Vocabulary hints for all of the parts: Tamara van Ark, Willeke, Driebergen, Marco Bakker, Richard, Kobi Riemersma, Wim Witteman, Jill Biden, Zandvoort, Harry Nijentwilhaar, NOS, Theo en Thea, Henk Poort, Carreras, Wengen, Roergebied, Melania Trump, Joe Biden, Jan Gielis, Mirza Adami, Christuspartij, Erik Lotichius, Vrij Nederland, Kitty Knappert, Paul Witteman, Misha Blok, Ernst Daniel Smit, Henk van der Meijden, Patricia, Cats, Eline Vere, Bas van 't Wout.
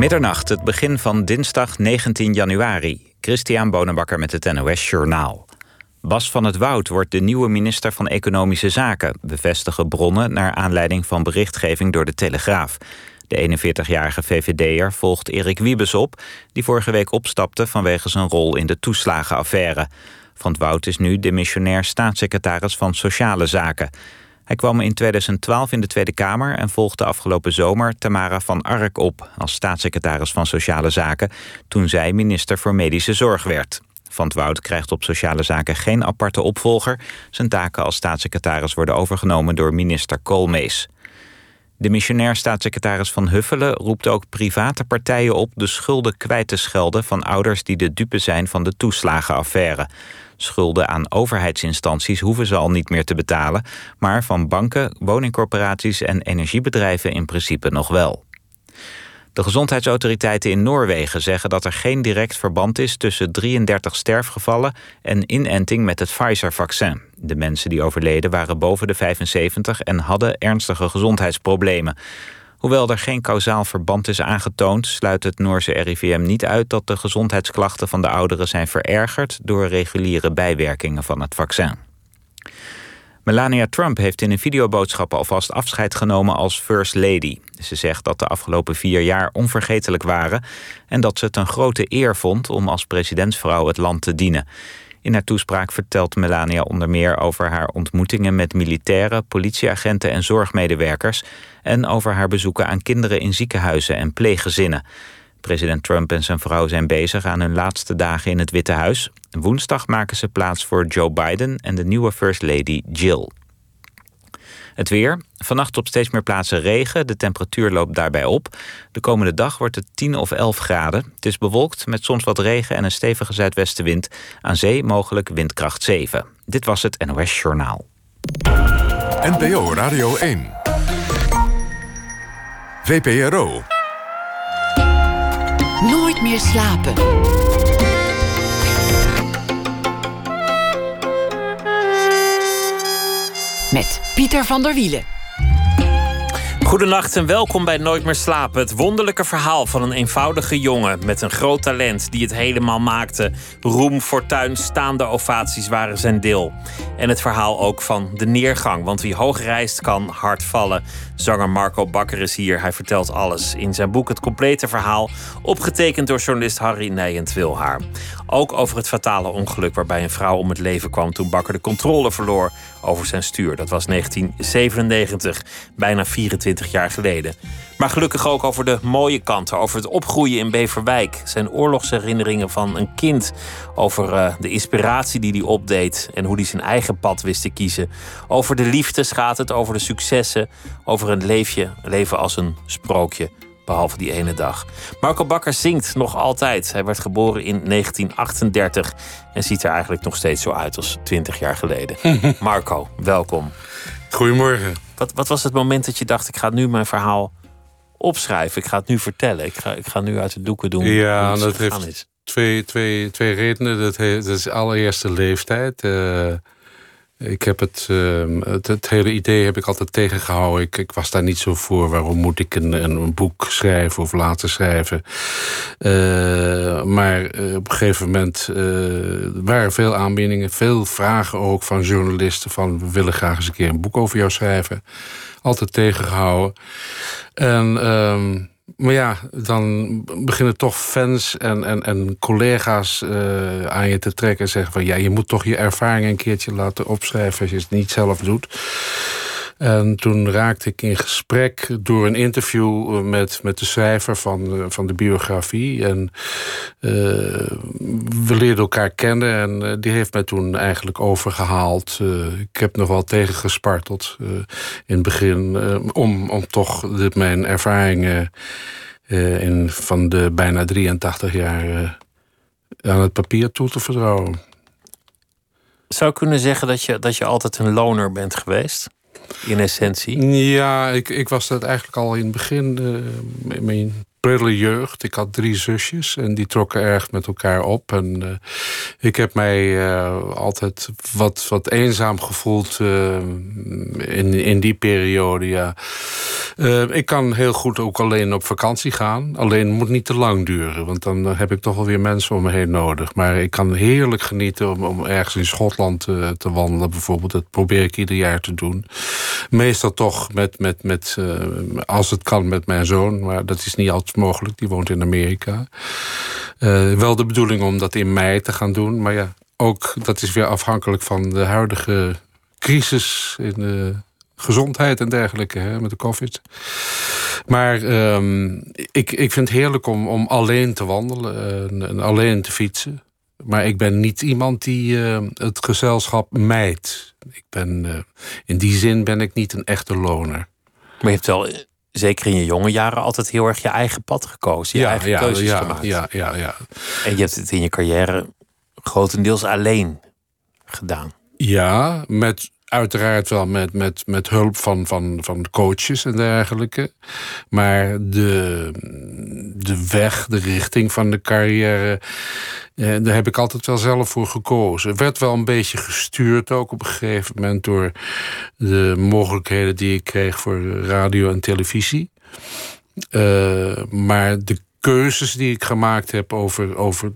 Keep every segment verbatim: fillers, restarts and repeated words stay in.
Middernacht, het begin van dinsdag negentien januari. Christian Bonenbakker met het N O S Journaal. Bas van 't Wout wordt de nieuwe minister van Economische Zaken, bevestigen bronnen naar aanleiding van berichtgeving door de Telegraaf. De eenenveertigjarige V V D'er volgt Erik Wiebes op, die vorige week opstapte vanwege zijn rol in de toeslagenaffaire. Van 't Wout is nu demissionair staatssecretaris van Sociale Zaken. Hij kwam in tweeduizend twaalf in de Tweede Kamer en volgde afgelopen zomer Tamara van Ark op als staatssecretaris van Sociale Zaken, toen zij minister voor Medische Zorg werd. Van 't Wout krijgt op Sociale Zaken geen aparte opvolger. Zijn taken als staatssecretaris worden overgenomen door minister Koolmees. De missionair staatssecretaris Van Huffelen roept ook private partijen op de schulden kwijt te schelden van ouders die de dupe zijn van de toeslagenaffaire. Schulden aan overheidsinstanties hoeven ze al niet meer te betalen, maar van banken, woningcorporaties en energiebedrijven in principe nog wel. De gezondheidsautoriteiten in Noorwegen zeggen dat er geen direct verband is tussen drieëndertig sterfgevallen en inenting met het Pfizer-vaccin. De mensen die overleden waren boven de vijfenzeventig en hadden ernstige gezondheidsproblemen. Hoewel er geen kausaal verband is aangetoond, sluit het Noorse R I V M niet uit dat de gezondheidsklachten van de ouderen zijn verergerd door reguliere bijwerkingen van het vaccin. Melania Trump heeft in een videoboodschap alvast afscheid genomen als First Lady. Ze zegt dat de afgelopen vier jaar onvergetelijk waren en dat ze het een grote eer vond om als presidentsvrouw het land te dienen. In haar toespraak vertelt Melania onder meer over haar ontmoetingen met militairen, politieagenten en zorgmedewerkers en over haar bezoeken aan kinderen in ziekenhuizen en pleeggezinnen. President Trump en zijn vrouw zijn bezig aan hun laatste dagen in het Witte Huis. Woensdag maken ze plaats voor Joe Biden en de nieuwe First Lady Jill. Het weer. Vannacht op steeds meer plaatsen regen. De temperatuur loopt daarbij op. De komende dag wordt het tien of elf graden. Het is bewolkt met soms wat regen en een stevige zuidwestenwind. Aan zee mogelijk windkracht zeven. Dit was het N O S Journaal. N P O Radio één. V P R O. Nooit meer slapen. Met Pieter van der Wielen. Goedenacht en welkom bij Nooit meer slapen. Het wonderlijke verhaal van een eenvoudige jongen met een groot talent die het helemaal maakte. Roem, fortuin, staande ovaties waren zijn deel. En het verhaal ook van de neergang. Want wie hoog reist kan hard vallen. Zanger Marco Bakker is hier. Hij vertelt alles in zijn boek Het Complete Verhaal. Opgetekend door journalist Harry Nijentwilhaar. Ook over het fatale ongeluk waarbij een vrouw om het leven kwam toen Bakker de controle verloor over zijn stuur. Dat was negentien zevenennegentig, bijna vierentwintig jaar geleden. Maar gelukkig ook over de mooie kanten, over het opgroeien in Beverwijk, zijn oorlogsherinneringen van een kind, over uh, de inspiratie die hij opdeed en hoe hij zijn eigen pad wist te kiezen. Over de liefdes gaat het, over de successen, over een leefje, leven als een sprookje. Behalve die ene dag. Marco Bakker zingt nog altijd. Hij werd geboren in negentien achtendertig en ziet er eigenlijk nog steeds zo uit als twintig jaar geleden. Marco, welkom. Goedemorgen. Wat, wat was het moment dat je dacht, ik ga nu mijn verhaal opschrijven. Ik ga het nu vertellen. Ik ga, ik ga nu uit de doeken doen. Ja, dat heeft twee, twee, twee redenen. Dat, heeft, dat is allereerste leeftijd. Uh, Ik heb het, uh, het, het hele idee heb ik altijd tegengehouden. Ik, ik was daar niet zo voor. Waarom moet ik een, een, een boek schrijven of laten schrijven? Uh, maar uh, op een gegeven moment uh, waren veel aanbiedingen, veel vragen ook van journalisten van we willen graag eens een keer een boek over jou schrijven. Altijd tegengehouden. En Uh, Maar ja, dan beginnen toch fans en, en, en collega's uh, aan je te trekken en zeggen van ja, je moet toch je ervaring een keertje laten opschrijven als je het niet zelf doet. En toen raakte ik in gesprek door een interview met, met de schrijver van, van de biografie. En uh, we leerden elkaar kennen en uh, die heeft mij toen eigenlijk overgehaald. Uh, ik heb nog wel tegengesparteld uh, in het begin uh, om, om toch de, mijn ervaringen uh, in, van de bijna drieëntachtig jaar uh, aan het papier toe te vertrouwen. Zou ik kunnen zeggen dat je, dat je altijd een loner bent geweest? In essentie? Ja, ik, ik was dat eigenlijk al in het begin. Uh, in mijn prille jeugd. Ik had drie zusjes en die trokken erg met elkaar op. En uh, ik heb mij uh, altijd wat, wat eenzaam gevoeld uh, in, in die periode. Ja. Uh, ik kan heel goed ook alleen op vakantie gaan. Alleen moet niet te lang duren, want dan heb ik toch wel weer mensen om me heen nodig. Maar ik kan heerlijk genieten om, om ergens in Schotland te, te wandelen bijvoorbeeld. Dat probeer ik ieder jaar te doen. Meestal toch met, met, met uh, als het kan met mijn zoon, maar dat is niet altijd mogelijk, die woont in Amerika. Uh, wel de bedoeling om dat in mei te gaan doen, maar ja, ook dat is weer afhankelijk van de huidige crisis in de gezondheid en dergelijke, hè, met de COVID. Maar um, ik, ik vind het heerlijk om, om alleen te wandelen en, en alleen te fietsen. Maar ik ben niet iemand die uh, het gezelschap mijdt. Ik ben, uh, in die zin ben ik niet een echte loner. Maar je hebt wel... zeker in je jonge jaren altijd heel erg je eigen pad gekozen. Je ja, eigen ja, keuzes ja, gemaakt. Ja, ja, ja. En je hebt het in je carrière grotendeels alleen gedaan. Ja, met uiteraard wel met, met, met hulp van, van, van coaches en dergelijke. Maar de, de weg, de richting van de carrière... Eh, daar heb ik altijd wel zelf voor gekozen. Ik werd wel een beetje gestuurd ook op een gegeven moment... door de mogelijkheden die ik kreeg voor radio en televisie. Uh, maar de keuzes die ik gemaakt heb over... over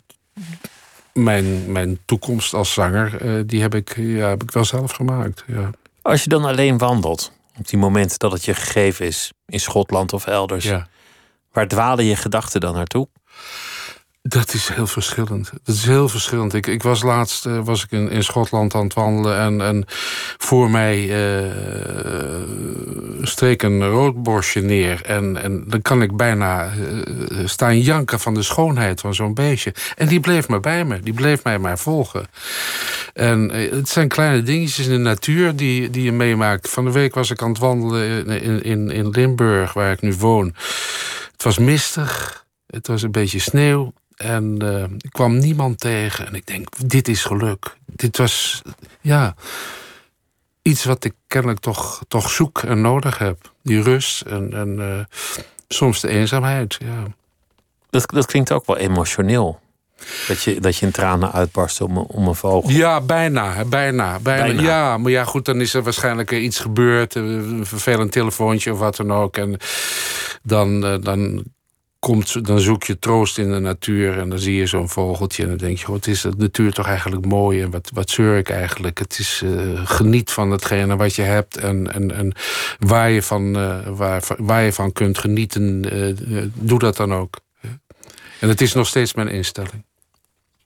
Mijn, mijn toekomst als zanger, uh, die heb ik, ja, heb ik wel zelf gemaakt. Ja. Als je dan alleen wandelt, op die momenten dat het je gegeven is... in Schotland of elders, ja. Waar dwalen je gedachten dan naartoe? Dat is heel verschillend. Dat is heel verschillend. Ik, ik was laatst uh, was ik in, in Schotland aan het wandelen... en, en voor mij uh, streek een roodborstje neer. En, en dan kan ik bijna uh, staan janken van de schoonheid van zo'n beestje. En die bleef maar bij me. Die bleef mij maar volgen. En uh, het zijn kleine dingetjes in de natuur die, die je meemaakt. Van de week was ik aan het wandelen in, in, in Limburg, waar ik nu woon. Het was mistig. Het was een beetje sneeuw. En uh, ik kwam niemand tegen. En ik denk, dit is geluk. Dit was, ja... iets wat ik kennelijk toch, toch zoek en nodig heb. Die rust en, en uh, soms de eenzaamheid, ja. Dat, dat klinkt ook wel emotioneel. Dat je, dat je in tranen uitbarst om, om een vogel. Ja, bijna, hè, bijna, bijna. Bijna. Ja, maar ja, goed, dan is er waarschijnlijk iets gebeurd. Een vervelend telefoontje of wat dan ook. En dan... Uh, dan Komt, dan zoek je troost in de natuur en dan zie je zo'n vogeltje... en dan denk je, wat is de natuur toch eigenlijk mooi en wat, wat zeur ik eigenlijk? Het is uh, geniet van hetgene wat je hebt en, en, en waar, je van, uh, waar, waar je van kunt genieten, uh, doe dat dan ook. En het is nog steeds mijn instelling.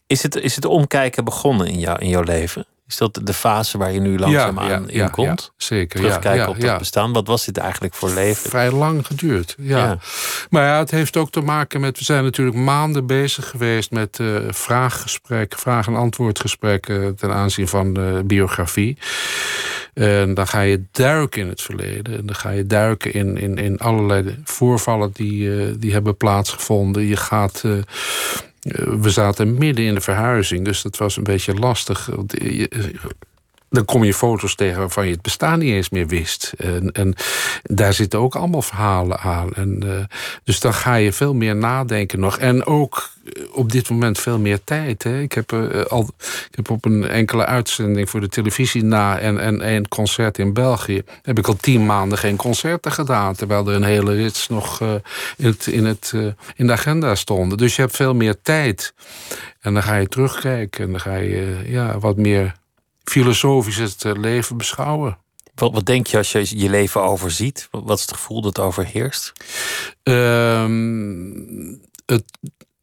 Is het, is het omkijken begonnen in, jou, in jouw leven? Is dat de fase waar je nu langzaam ja, aan ja, in komt? Ja, zeker. Terugkijken ja, ja, op dat ja. bestaan. Wat was dit eigenlijk voor leven? Vrij lang geduurd, ja. ja. Maar ja, het heeft ook te maken met... we zijn natuurlijk maanden bezig geweest met uh, vraaggesprekken... vraag- en antwoordgesprekken uh, ten aanzien van uh, biografie. En dan ga je duiken in het verleden. En dan ga je duiken in, in, in allerlei voorvallen die, uh, die hebben plaatsgevonden. Je gaat... Uh, We zaten midden in de verhuizing, dus dat was een beetje lastig. Dan kom je foto's tegen waarvan je het bestaan niet eens meer wist. En, en daar zitten ook allemaal verhalen aan. En, uh, dus dan ga je veel meer nadenken nog. En ook op dit moment veel meer tijd. Hè. Ik, heb, uh, al, ik heb op een enkele uitzending voor de televisie na... en, en een concert in België... heb ik al tien maanden geen concerten gedaan... terwijl er een hele rits nog uh, in, het, in, het, uh, in de agenda stonden. Dus je hebt veel meer tijd. En dan ga je terugkijken en dan ga je uh, ja, wat meer... filosofisch het leven beschouwen. Wat, wat denk je als je je leven overziet? Wat is het gevoel dat overheerst? Uh, het,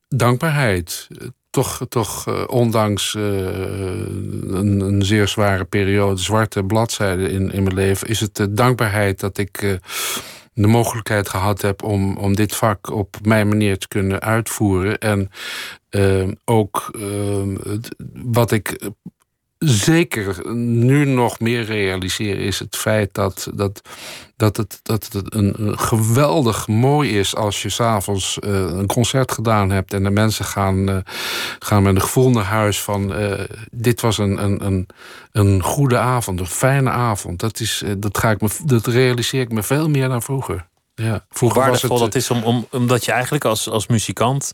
dankbaarheid. Toch, toch uh, ondanks uh, een, een zeer zware periode... zwarte bladzijden in, in mijn leven... is het de dankbaarheid dat ik... Uh, de mogelijkheid gehad heb om, om dit vak op mijn manier te kunnen uitvoeren. En uh, ook uh, wat ik... zeker nu nog meer realiseren is het feit dat, dat, dat het, dat het een, een geweldig mooi is... als je s'avonds uh, een concert gedaan hebt... en de mensen gaan, uh, gaan met een gevoel naar huis van... Uh, dit was een, een, een, een goede avond, een fijne avond. Dat, is, uh, dat, ga ik me, dat realiseer ik me veel meer dan vroeger. Ja, vroeger waardevol was het, dat is om, om, omdat je eigenlijk als, als muzikant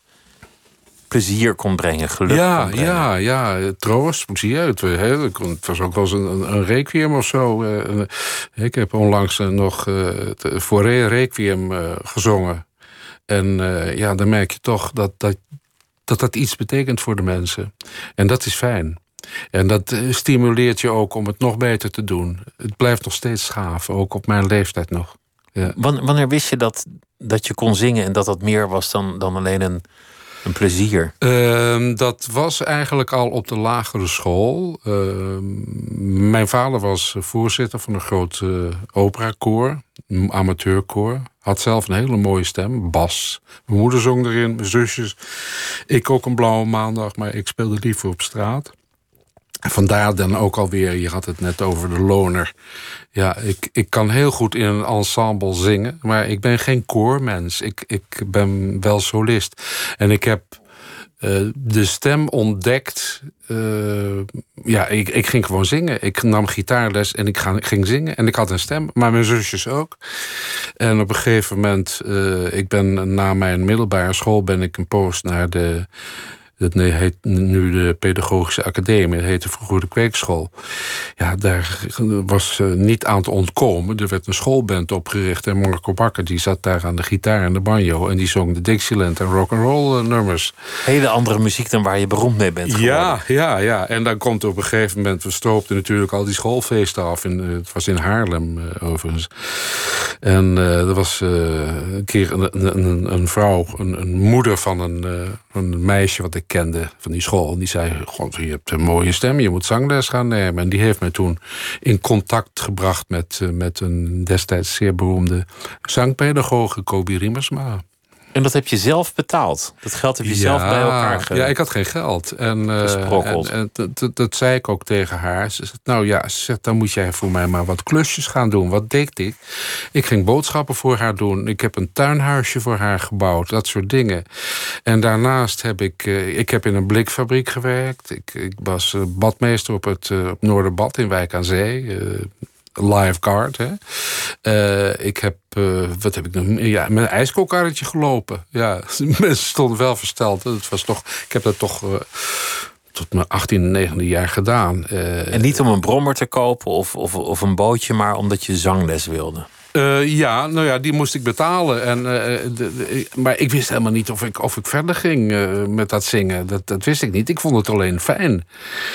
plezier kon brengen, geluk ja, kon brengen. Ja, ja, troost, plezier. Het, het was ook wel eens een, een, een requiem of zo. Ik heb onlangs nog het Foray requiem gezongen. En ja, dan merk je toch dat dat, dat dat iets betekent voor de mensen. En dat is fijn. En dat stimuleert je ook om het nog beter te doen. Het blijft nog steeds gaaf, ook op mijn leeftijd nog. Ja. Wanneer wist je dat, dat je kon zingen en dat dat meer was dan, dan alleen een, een plezier? Uh, dat was eigenlijk al op de lagere school. Uh, mijn vader was voorzitter van een groot uh, operakoor, een amateurkoor. Had zelf een hele mooie stem, bas. Mijn moeder zong erin, mijn zusjes. Ik ook een blauwe maandag, maar ik speelde liever op straat. Vandaar dan ook alweer, je had het net over de loner. Ja, ik, ik kan heel goed in een ensemble zingen, maar ik ben geen koormens. Ik, ik ben wel solist. En ik heb uh, de stem ontdekt. Uh, ja, ik, ik ging gewoon zingen. Ik nam gitaarles en ik ga, ging zingen. En ik had een stem, maar mijn zusjes ook. En op een gegeven moment, uh, ik ben na mijn middelbare school ben ik een poos naar de... Dat heet nu de Pedagogische Academie, dat heette vroeger de Kweekschool. Ja, daar was uh, niet aan te ontkomen. Er werd een schoolband opgericht en Marco Bakker die zat daar aan de gitaar en de banjo en die zong de Dixieland en rock'n'roll nummers. Hele andere muziek dan waar je beroemd mee bent geworden. Ja, ja, ja. En dan komt op een gegeven moment, we stroopten natuurlijk al die schoolfeesten af. In, het was in Haarlem uh, overigens. En uh, er was uh, een keer een, een, een vrouw, een, een moeder van een, uh, een meisje wat ik kende van die school. En die zei, god, je hebt een mooie stem, je moet zangles gaan nemen. En die heeft mij toen in contact gebracht met, met een destijds zeer beroemde zangpedagoge, Kobi Riemersma. En dat heb je zelf betaald? Dat geld heb je ja, zelf bij elkaar ge... Ja, ik had geen geld. En, gesprokkeld. Uh, en, en dat, dat zei ik ook tegen haar. Ze zei, nou ja, ze zegt, dan moet jij voor mij maar wat klusjes gaan doen. Wat deed ik? Ik ging boodschappen voor haar doen. Ik heb een tuinhuisje voor haar gebouwd. Dat soort dingen. En daarnaast heb ik... Uh, ik heb in een blikfabriek gewerkt. Ik, ik was uh, badmeester op het uh, op Noorderbad in Wijk aan Zee. Uh, Lifeguard, hè. Uh, ik heb, uh, wat heb ik nog? Ja, mijn ijskookkarretje gelopen. Ja, mensen stonden wel versteld. Het was toch, ik heb dat toch uh, tot mijn achttiende, negentiende jaar gedaan. Uh, en niet om een brommer te kopen of, of, of een bootje, maar omdat je zangles wilde. Uh, ja, nou ja, die moest ik betalen. En, uh, de, de, maar ik wist helemaal niet of ik, of ik verder ging uh, met dat zingen. Dat, dat wist ik niet. Ik vond het alleen fijn.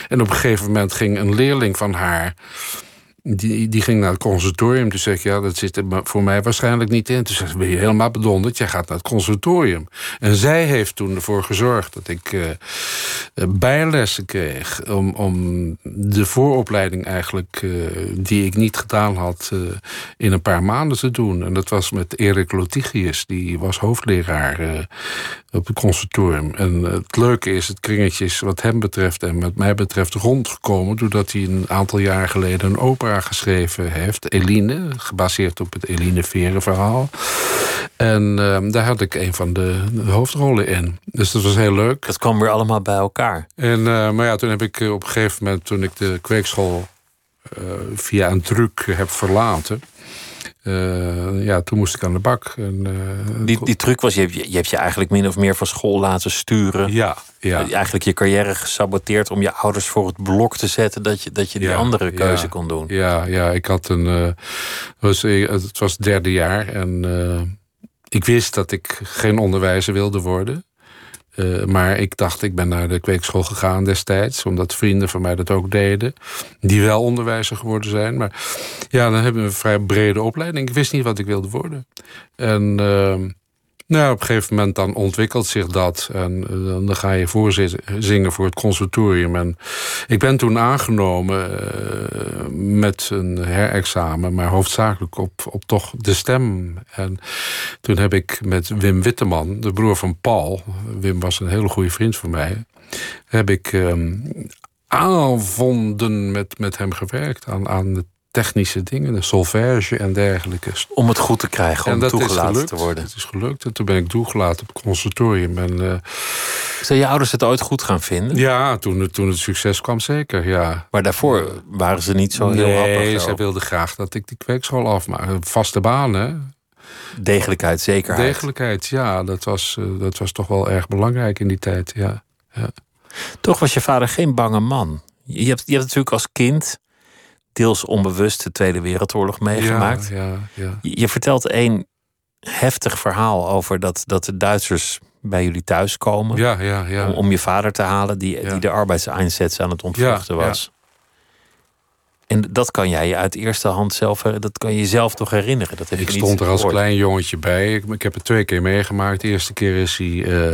En op een gegeven moment ging een leerling van haar... Die, die ging naar het conservatorium. Toen zei ik, ja, dat zit er voor mij waarschijnlijk niet in. Toen zei ik, ben je helemaal bedonderd? Jij gaat naar het conservatorium. En zij heeft toen ervoor gezorgd dat ik uh, bijlessen kreeg... Om, om de vooropleiding eigenlijk, uh, die ik niet gedaan had... Uh, in een paar maanden te doen. En dat was met Erik Lotichius. Die was hoofdleraar uh, op het conservatorium. En het leuke is, het kringetje is wat hem betreft... en wat mij betreft rondgekomen... doordat hij een aantal jaar geleden een opera geschreven heeft, Eline, gebaseerd op het Eline Vere verhaal. En um, daar had ik een van de, de hoofdrollen in. Dus dat was heel leuk. Dat kwam weer allemaal bij elkaar. En, uh, maar ja, toen heb ik op een gegeven moment, toen ik de kweekschool uh, via een truc heb verlaten, uh, ja, toen moest ik aan de bak. En, uh, die, die truc was, je hebt, je hebt je eigenlijk min of meer van school laten sturen. Ja. Ja. Eigenlijk je carrière gesaboteerd om je ouders voor het blok te zetten... dat je, dat je die ja, andere keuze ja, kon doen. Ja, ja, ik had een... Uh, was, het was het derde jaar en uh, ik wist dat ik geen onderwijzer wilde worden. Uh, maar ik dacht, ik ben naar de kweekschool gegaan destijds... omdat vrienden van mij dat ook deden... die wel onderwijzer geworden zijn. Maar ja, dan hebben we een vrij brede opleiding. Ik wist niet wat ik wilde worden. En... Uh, Nou, op een gegeven moment dan ontwikkelt zich dat. En dan ga je voorzingen voor het conservatorium. En ik ben toen aangenomen uh, met een herexamen... maar hoofdzakelijk op, op toch de stem. En toen heb ik met Wim Witteman, de broer van Paul... Wim was een hele goede vriend van mij... heb ik uh, avonden met, met hem gewerkt aan, aan het... technische dingen, de solfège en dergelijke. Om het goed te krijgen, om toegelaten te worden. Dat is gelukt. En toen ben ik toegelaten op het conservatorium. En, uh... Zijn je ouders het ooit goed gaan vinden? Ja, toen het, toen het succes kwam zeker, ja. Maar daarvoor waren ze niet zo heel happig? Nee, zij wilden graag dat ik de kweekschool afmaakte. Vaste baan, hè? Degelijkheid, zekerheid. Degelijkheid, ja. Dat was, uh, dat was toch wel erg belangrijk in die tijd, ja. ja. Toch was je vader geen bange man. Je hebt, je hebt natuurlijk als kind deels onbewust de Tweede Wereldoorlog meegemaakt. Ja, ja, ja. Je, je vertelt één heftig verhaal over dat, dat de Duitsers bij jullie thuis komen. Ja, ja, ja. Om, om je vader te halen die, ja. die de arbeidseinsets aan het ontvluchten ja, was. Ja. En dat kan jij je uit eerste hand zelf, dat kan je jezelf nog herinneren. Dat heb ik stond er als gehoord. Klein jongetje bij. Ik, ik heb het twee keer meegemaakt. De eerste keer is hij, uh,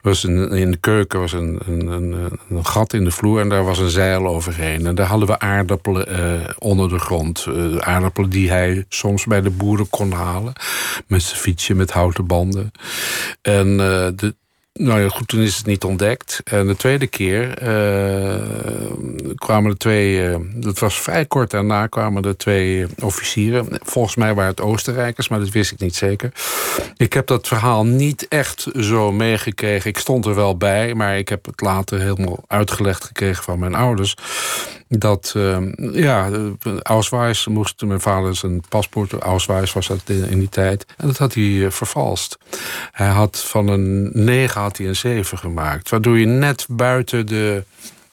was een, in de keuken was een, een, een, een gat in de vloer en daar was een zeil overheen. En daar hadden we aardappelen uh, onder de grond. Uh, aardappelen die hij soms bij de boeren kon halen. Met zijn fietsje, met houten banden. En uh, de... Nou ja, goed, toen is het niet ontdekt. En de tweede keer uh, kwamen er twee... Uh, dat was vrij kort daarna, kwamen er twee officieren. Volgens mij waren het Oostenrijkers, maar dat wist ik niet zeker. Ik heb dat verhaal niet echt zo meegekregen. Ik stond er wel bij, maar ik heb het later helemaal uitgelegd gekregen van mijn ouders. Dat, uh, ja, Ausweis moest mijn vader zijn paspoort... Ausweis was dat in die tijd. En dat had hij vervalst. Hij had van een negen had hij een zeven gemaakt. Waardoor je net buiten de...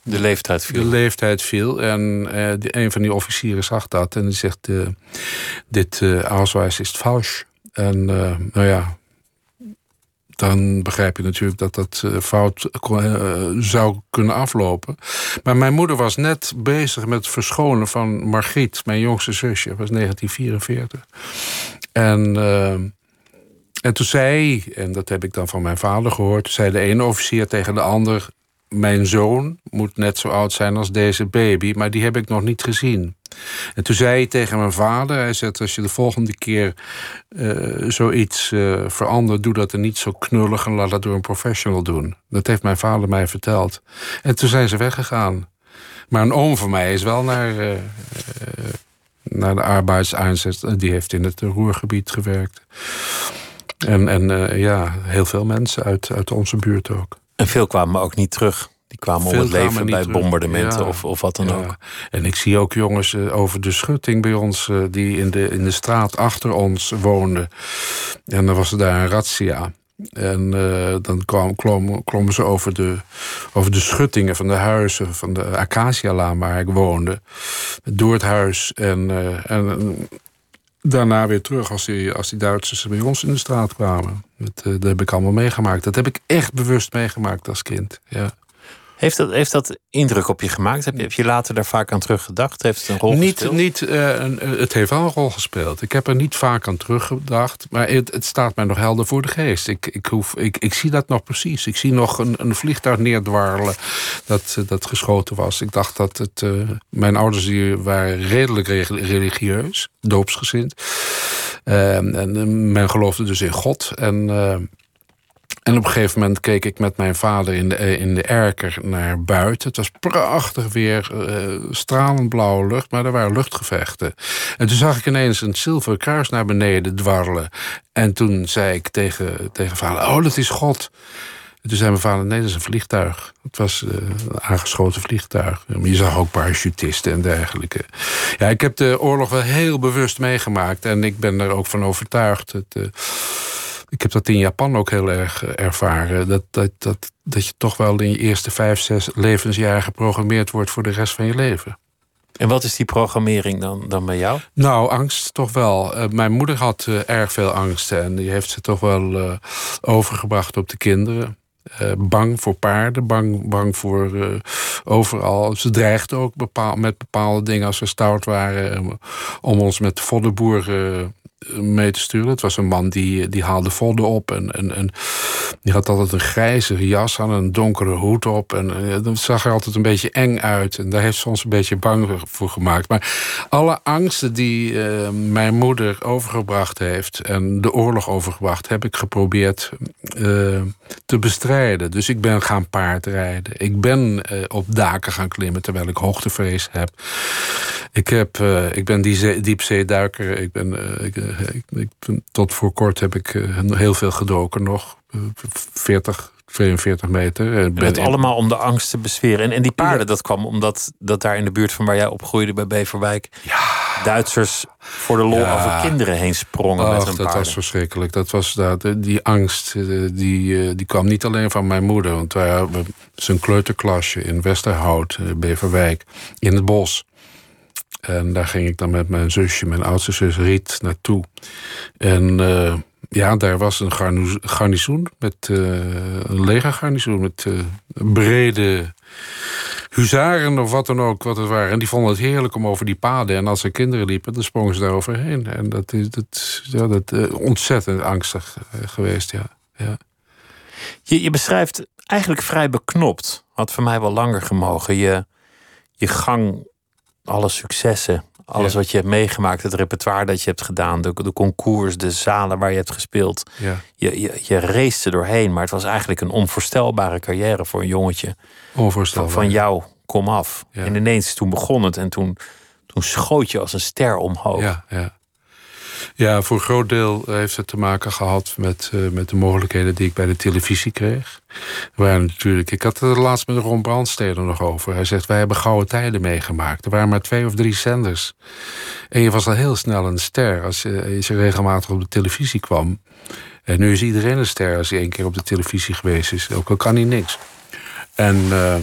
De leeftijd viel. De leeftijd viel. En uh, die, een van die officieren zag dat. En die zegt, uh, dit uh, Ausweis is falsch. En uh, nou ja... Dan begrijp je natuurlijk dat dat fout zou kunnen aflopen. Maar mijn moeder was net bezig met het verschonen van Margriet, mijn jongste zusje. Dat was negentien vierenveertig. En, uh, en toen zei, en dat heb ik dan van mijn vader gehoord... zei de ene officier tegen de ander... mijn zoon moet net zo oud zijn als deze baby, maar die heb ik nog niet gezien. En toen zei hij tegen mijn vader, hij zegt, als je de volgende keer uh, zoiets uh, verandert... doe dat er niet zo knullig en laat dat door een professional doen. Dat heeft mijn vader mij verteld. En toen zijn ze weggegaan. Maar een oom van mij is wel naar, uh, uh, naar de arbeidseinsatz. Die heeft in het Roergebied gewerkt. En, en uh, ja, heel veel mensen uit, uit onze buurt ook. En veel kwamen ook niet terug. Die kwamen veel om het leven bij terug. bombardementen ja. of, of wat dan ja. ook. En ik zie ook jongens uh, over de schutting bij ons... Uh, die in de, in de straat achter ons woonden. En dan was er daar een razzia. En uh, dan kwam, klom, klommen ze over de, over de schuttingen van de huizen... van de Acacia-laan waar ik woonde. Door het huis. En, uh, en daarna weer terug als die, als die Duitsers bij ons in de straat kwamen. Dat, uh, dat heb ik allemaal meegemaakt. Dat heb ik echt bewust meegemaakt als kind, ja. Heeft dat, heeft dat indruk op je gemaakt? Heb je, heb je later daar vaak aan teruggedacht? Heeft het een rol niet, gespeeld? Niet, uh, het heeft wel een rol gespeeld. Ik heb er niet vaak aan teruggedacht. Maar het, het staat mij nog helder voor de geest. Ik, ik, hoef, ik, ik zie dat nog precies. Ik zie nog een, een vliegtuig neerdwarrelen dat, dat geschoten was. Ik dacht dat het... Uh, mijn ouders die waren redelijk religieus. Doopsgezind. Uh, en men geloofde dus in God. En... Uh, En op een gegeven moment keek ik met mijn vader in de, in de erker naar buiten. Het was prachtig weer, uh, stralend blauwe lucht, maar er waren luchtgevechten. En toen zag ik ineens een zilveren kruis naar beneden dwarrelen. En toen zei ik tegen, tegen vader, oh, dat is God. En toen zei mijn vader, nee, dat is een vliegtuig. Het was uh, een aangeschoten vliegtuig. Je zag ook parachutisten en dergelijke. Ja, ik heb de oorlog wel heel bewust meegemaakt. En ik ben er ook van overtuigd dat... Uh, Ik heb dat in Japan ook heel erg ervaren. Dat, dat, dat, dat je toch wel in je eerste vijf, zes levensjaren geprogrammeerd wordt voor de rest van je leven. En wat is die programmering dan, dan bij jou? Nou, angst toch wel. Uh, mijn moeder had uh, erg veel angsten. En die heeft ze toch wel uh, overgebracht op de kinderen. Uh, bang voor paarden, bang, bang voor uh, overal. Ze dreigde ook bepaal, met bepaalde dingen als we stout waren. Um, om ons met voddenboeren... Uh, mee te sturen. Het was een man die, die haalde vodden op. En, en, en die had altijd een grijze jas aan, een donkere hoed op. En, en dat zag er altijd een beetje eng uit. En daar heeft ze ons een beetje bang voor gemaakt. Maar alle angsten die uh, mijn moeder overgebracht heeft... en de oorlog overgebracht, heb ik geprobeerd uh, te bestrijden. Dus ik ben gaan paardrijden. Ik ben uh, op daken gaan klimmen, terwijl ik hoogtevrees heb. Ik, heb, uh, ik ben die diepzeeduiker. Ik ben... Uh, ik, Ik, ik, tot voor kort heb ik heel veel gedoken nog. veertig tweeënveertig meter. En het in... allemaal om de angst te besferen. En, en die paarden, dat kwam omdat dat daar in de buurt van waar jij opgroeide bij Beverwijk... Ja. Duitsers voor de lol ja. over kinderen heen sprongen Och, met hun dat paarden. Dat was verschrikkelijk. Dat was, dat, die angst die, die kwam niet alleen van mijn moeder. Want wij hadden zijn kleuterklasje in Westerhout, Beverwijk, in het bos. En daar ging ik dan met mijn zusje, mijn oudste zus Riet, naartoe. En... Uh, Ja, daar was een garnizo- garnizoen, met, uh, een legergarnizoen... met uh, brede huzaren of wat dan ook, wat het waren. En die vonden het heerlijk om over die paden. En als er kinderen liepen, dan sprongen ze daar overheen. En dat is dat, ja, dat, uh, ontzettend angstig uh, geweest, ja. ja. Je, je beschrijft eigenlijk vrij beknopt. Had voor mij wel langer gemogen. Je, je gang, alle successen... Alles ja. wat je hebt meegemaakt, het repertoire dat je hebt gedaan... de, de concours, de zalen waar je hebt gespeeld. Ja. Je, je, je race er doorheen, maar het was eigenlijk een onvoorstelbare carrière... voor een jongetje van, van jou kom af. Ja. En ineens, toen begon het en toen, toen schoot je als een ster omhoog. Ja, ja. ja, voor een groot deel heeft het te maken gehad... met, uh, met de mogelijkheden die ik bij de televisie kreeg. Waar natuurlijk, ik had het laatst met Ron Brandsteder nog over. Hij zegt, wij hebben gouden tijden meegemaakt. Er waren maar twee of drie zenders. En je was al heel snel een ster als je, als je regelmatig op de televisie kwam. En nu is iedereen een ster als hij één keer op de televisie geweest is. Ook al kan hij niks. En... Uh,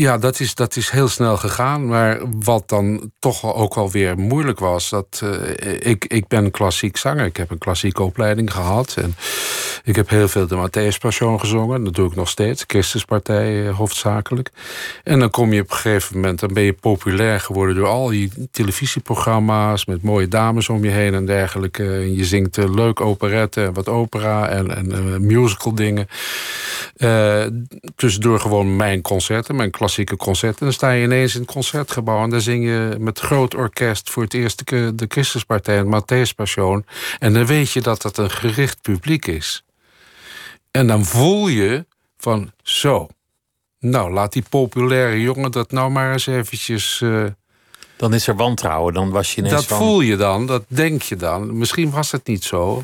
Ja, dat is, dat is heel snel gegaan. Maar wat dan toch ook alweer moeilijk was... dat uh, ik, ik ben klassiek zanger. Ik heb een klassieke opleiding gehad. En ik heb heel veel de Matthäus Passion gezongen. Dat doe ik nog steeds. Christuspartij uh, hoofdzakelijk. En dan kom je op een gegeven moment... dan ben je populair geworden door al die televisieprogramma's... met mooie dames om je heen en dergelijke. En je zingt uh, leuk operetten, wat opera en, en uh, musical dingen. Uh, tussendoor gewoon mijn concerten, mijn klassieke concert. En dan sta je ineens in het concertgebouw... en dan zing je met groot orkest voor het eerst de Christuspartij... en Matthäus Passion. En dan weet je dat dat een gericht publiek is. En dan voel je van zo. Nou, laat die populaire jongen dat nou maar eens eventjes... Uh, dan is er wantrouwen, dan was je ineens dat van... voel je dan, dat denk je dan. Misschien was het niet zo.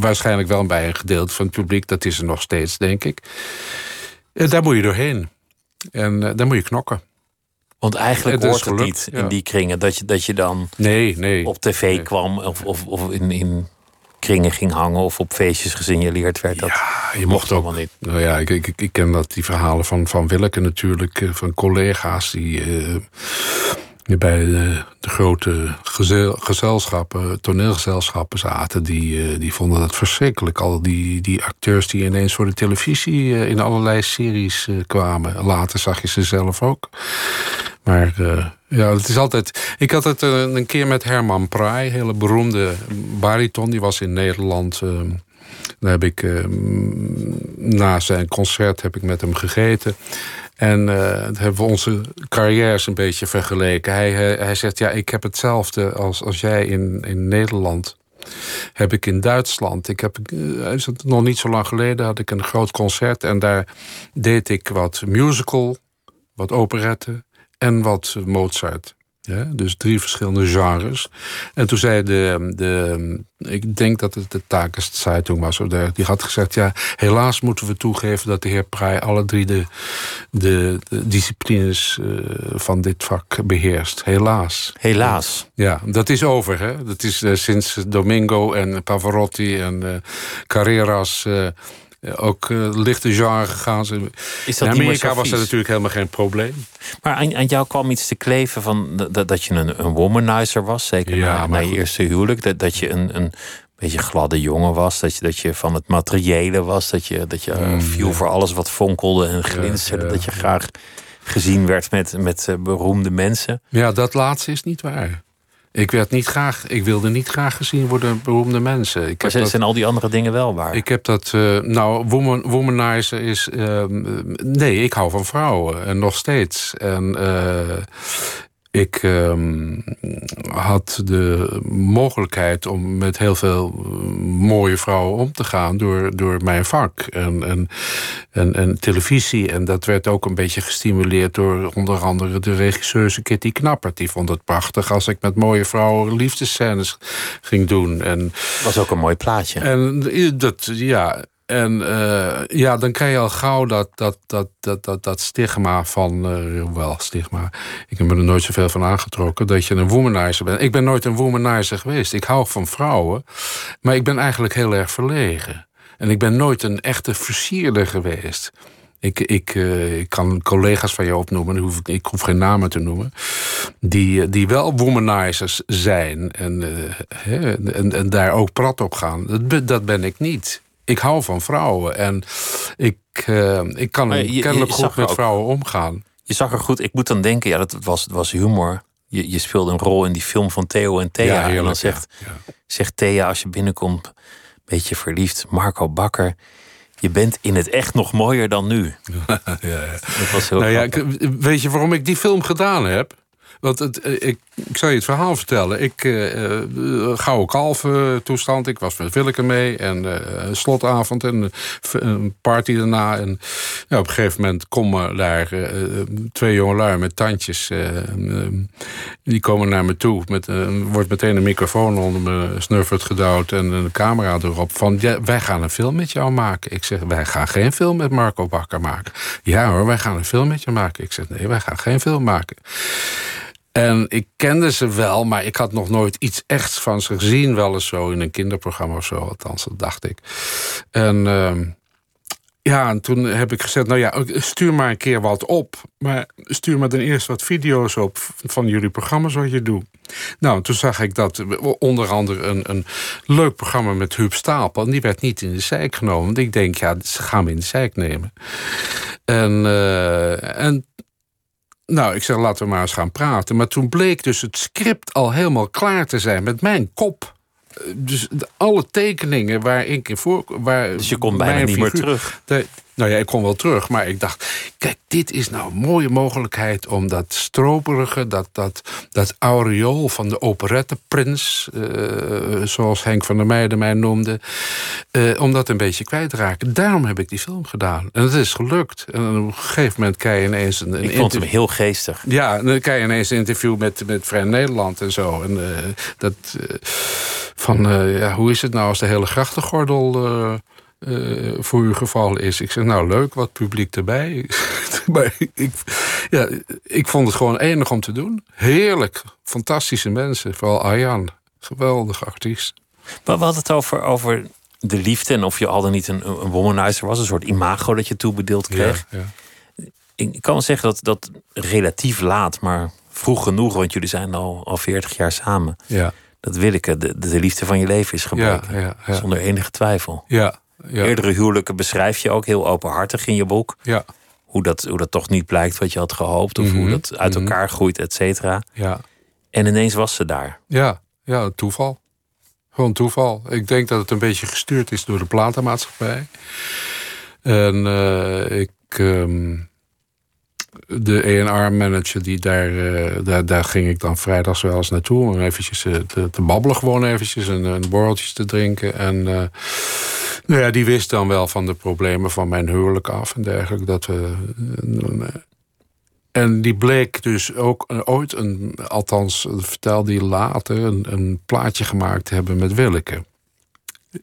Waarschijnlijk wel bij een gedeelte van het publiek. Dat is er nog steeds, denk ik. En daar moet je doorheen. En uh, dan moet je knokken. Want eigenlijk hoort het niet in die kringen... dat je, dat je dan nee, nee, op tv nee. kwam of, of, of in, in kringen ging hangen... of op feestjes gesignaleerd werd. Dat ja, je mocht ook niet. Nou ja, ik, ik, ik ken dat, die verhalen van, van Willeke natuurlijk... van collega's die uh, bij de, de grote gezel, gezelschappen... toneelgezelschappen zaten. Die, uh, die vonden dat verschrikkelijk. Al die, die acteurs die ineens voor de televisie... Uh, in allerlei series uh, kwamen. Later zag je ze zelf ook. Maar uh, ja, het is altijd... Ik had het een, een keer met Herman Praai. Een hele beroemde bariton. Die was in Nederland... Uh, daar heb ik, uh, na zijn concert heb ik met hem gegeten... En uh, hebben we onze carrières een beetje vergeleken. Hij, hij, hij zegt, ja, ik heb hetzelfde als, als jij in, in Nederland. Heb ik in Duitsland. Ik heb, uh, is het nog niet zo lang geleden had ik een groot concert. En daar deed ik wat musical, wat operette en wat Mozart. Ja, dus drie verschillende genres. En toen zei de, de ik denk dat het de Tageszeitung was. Die had gezegd, ja, helaas moeten we toegeven dat de heer Praai alle drie de, de, de disciplines van dit vak beheerst. Helaas. Helaas. Ja, dat is over. Hè? Dat is uh, sinds Domingo en Pavarotti en uh, Carreras... Uh, ook uh, lichte genre gegaan. Is dat in Amerika was dat natuurlijk helemaal geen probleem. Maar aan, aan jou kwam iets te kleven van dat, dat je een, een womanizer was, zeker ja, na, na je eerste huwelijk. Dat, dat je een, een beetje gladde jongen was, dat je, dat je van het materiële was, dat je, dat je mm, viel ja. voor alles wat fonkelde en glinsterde, ja, ja. dat je graag gezien werd met, met uh, beroemde mensen. Ja, dat laatste is niet waar. Ik, werd niet graag, ik wilde niet graag gezien worden door beroemde mensen. Ik maar zijn, dat, zijn al die andere dingen wel waar? Ik heb dat... Uh, nou, woman, womanizer is... Uh, nee, ik hou van vrouwen. En nog steeds. En uh, ik um, had de mogelijkheid... om met heel veel mooie vrouwen om te gaan... door, door mijn vak. En, en, en, en televisie. En dat werd ook een beetje gestimuleerd... door onder andere de regisseuse Kitty Knappert. Die vond het prachtig als ik met mooie vrouwen... liefdesscènes ging doen. En was ook een mooi plaatje. En dat, ja... En uh, ja, dan krijg je al gauw dat, dat, dat, dat, dat, dat stigma van... Uh, wel, stigma. Ik heb me er nooit zoveel van aangetrokken. Dat je een womanizer bent. Ik ben nooit een womanizer geweest. Ik hou van vrouwen. Maar ik ben eigenlijk heel erg verlegen. En ik ben nooit een echte versierder geweest. Ik, ik, uh, ik kan collega's van je opnoemen. Ik hoef, ik hoef geen namen te noemen. Die, die wel womanizers zijn. En, uh, he, en, en daar ook prat op gaan. Dat, dat ben ik niet. Ik hou van vrouwen en ik, uh, ik kan je, je, kennelijk je goed met ook, vrouwen omgaan. Je zag er goed, ik moet dan denken, ja, dat was, was humor. Je, je speelde een rol in die film van Theo en Thea. Ja, heerlijk, en dan zegt, ja, ja. zegt Thea als je binnenkomt, een beetje verliefd, Marco Bakker... Je bent in het echt nog mooier dan nu. ja, ja. Dat was heel nou ja, ik, weet je waarom ik die film gedaan heb? Want het, ik, ik zal je het verhaal vertellen. Ik, uh, gouden kalf uh, toestand. Ik was met Willeke mee. En uh, slotavond en uh, een party daarna. En ja, op een gegeven moment komen daar uh, twee jongelui met tandjes. Uh, uh, die komen naar me toe. Er uh, wordt meteen een microfoon onder me snuffert gedouwd. En een camera erop. Van, ja, wij gaan een film met jou maken. Ik zeg, wij gaan geen film met Marco Bakker maken. Ja hoor, wij gaan een film met je maken. Ik zeg, nee, wij gaan geen film maken. En ik kende ze wel, maar ik had nog nooit iets echts van ze gezien. Wel eens zo in een kinderprogramma of zo, althans, dat dacht ik. En uh, ja, en toen heb ik gezegd, nou ja, stuur maar een keer wat op. Maar stuur maar dan eerst wat video's op van jullie programma's wat je doet. Nou, toen zag ik dat onder andere een, een leuk programma met Huub Stapel. En die werd niet in de zeik genomen. Want ik denk, ja, ze gaan me in de zeik nemen. En... Uh, en nou, ik zei, laten we maar eens gaan praten. Maar toen bleek dus het script al helemaal klaar te zijn met mijn kop. Dus alle tekeningen waar ik in voor... Waar dus je kon bijna niet meer terug. De, nou ja, ik kon wel terug, maar ik dacht... Kijk, dit is nou een mooie mogelijkheid om dat stroperige... dat, dat, dat aureool van de operetteprins... Uh, zoals Henk van der Meijden mij noemde... Uh, om dat een beetje kwijt te raken. Daarom heb ik die film gedaan. En het is gelukt. En op een gegeven moment krijg je ineens... Een, een ik vond hem heel geestig. Ja, dan krijg je ineens een interview met, met Vrij Nederland en zo. En uh, dat... Uh, van, uh, ja, hoe is het nou als de hele grachtengordel... Uh, Uh, voor uw geval is. Ik zeg, nou leuk, wat publiek erbij. maar ik, ja, ik vond het gewoon enig om te doen. Heerlijk, fantastische mensen. Vooral Arjan, geweldig artiest. Maar we hadden het over, over de liefde... en of je al dan niet een, een womanizer was. Een soort imago dat je toebedeeld kreeg. Ja, ja. Ik kan zeggen dat dat relatief laat, maar vroeg genoeg... want jullie zijn al, al veertig jaar samen. Ja. Dat Willeke, de, de liefde van je leven is gebleken. Ja, ja, ja. Zonder enige twijfel. Ja. Ja. Eerdere huwelijken beschrijf je ook heel openhartig in je boek. Ja. Hoe, dat, hoe dat toch niet blijkt wat je had gehoopt. Of mm-hmm. hoe dat uit elkaar mm-hmm. groeit, et cetera. Ja. En ineens was ze daar. Ja, ja, toeval. Gewoon toeval. Ik denk dat het een beetje gestuurd is door de platenmaatschappij. En uh, ik... Um... De E en R-manager, die daar, uh, daar, daar ging ik dan vrijdags wel eens naartoe... om eventjes uh, te, te babbelen gewoon eventjes en, en borreltjes te drinken. En uh, nou ja, die wist dan wel van de problemen van mijn huwelijk af en dergelijke. Dat we, uh, en die bleek dus ook uh, ooit, een, althans vertelde hij later... Een, een plaatje gemaakt te hebben met Willeke.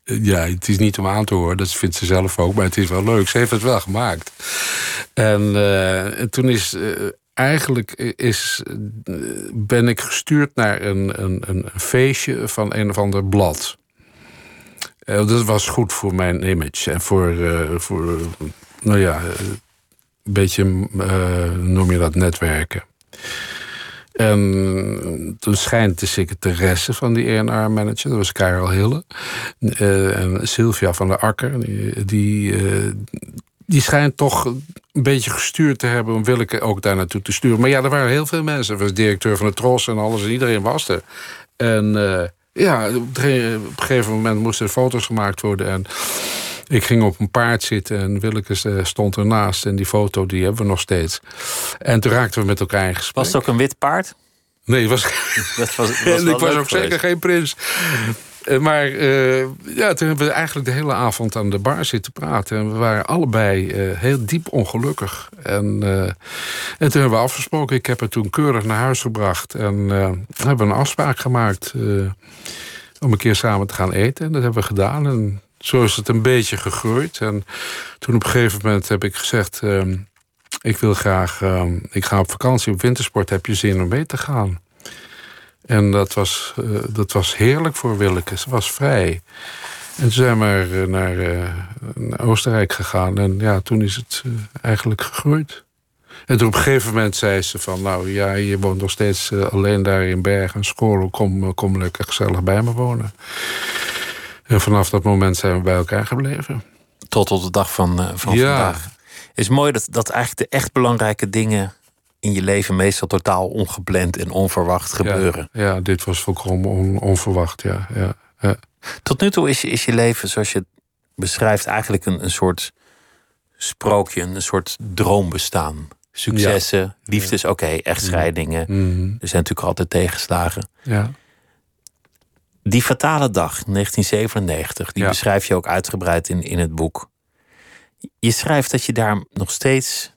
Ja, het is niet om aan te horen, dat vindt ze zelf ook, maar het is wel leuk. Ze heeft het wel gemaakt. En uh, toen is, uh, eigenlijk is, uh, ben ik gestuurd naar een, een, een feestje van een of ander blad. Uh, dat was goed voor mijn image en voor, uh, voor uh, nou ja, een beetje, uh, noem je dat, netwerken. En toen schijnt de secretaresse van die E en R-manager... dat was Karel Hille, uh, en Sylvia van der Akker... die, die, uh, die schijnt toch een beetje gestuurd te hebben... om Willeke ook daar naartoe te sturen. Maar ja, er waren heel veel mensen. Er was directeur van de Tros en alles en iedereen was er. En uh, ja, op een gegeven moment moesten er foto's gemaakt worden... en ik ging op een paard zitten en Willeke stond ernaast. En die foto die hebben we nog steeds. En toen raakten we met elkaar in gesprek. Was het ook een wit paard? Nee, het was... Dat was, was en ik was ook geweest. Zeker geen prins. Maar uh, ja, toen hebben we eigenlijk de hele avond aan de bar zitten praten. En we waren allebei uh, heel diep ongelukkig. En, uh, en toen hebben we afgesproken. Ik heb haar toen keurig naar huis gebracht. En uh, hebben we een afspraak gemaakt uh, om een keer samen te gaan eten. En dat hebben we gedaan en... zo is het een beetje gegroeid. En toen op een gegeven moment heb ik gezegd... Uh, ik wil graag... Uh, ik ga op vakantie, op wintersport. Heb je zin om mee te gaan? En dat was, uh, dat was heerlijk voor Willeke. Ze was vrij. En toen zijn we naar, uh, naar Oostenrijk gegaan. En ja, toen is het uh, eigenlijk gegroeid. En toen op een gegeven moment zei ze van... nou ja, je woont nog steeds uh, alleen daar in Bergen en Schoorl. Kom, kom lekker gezellig bij me wonen. En vanaf dat moment zijn we bij elkaar gebleven. Tot op de dag van, uh, van ja. vandaag. Het is mooi dat, dat eigenlijk de echt belangrijke dingen... in je leven meestal totaal ongepland en onverwacht gebeuren. Ja, ja dit was volkomen on, onverwacht, ja, ja, ja. Tot nu toe is, is je leven, zoals je het beschrijft... eigenlijk een, een soort sprookje, een soort droombestaan. Successen, ja. liefdes, ja. oké, okay, echtscheidingen. Mm-hmm. Er zijn natuurlijk altijd tegenslagen. Ja. Die fatale dag, negentien zevenennegentig, die ja. beschrijf je ook uitgebreid in, in het boek. Je schrijft dat je daar nog steeds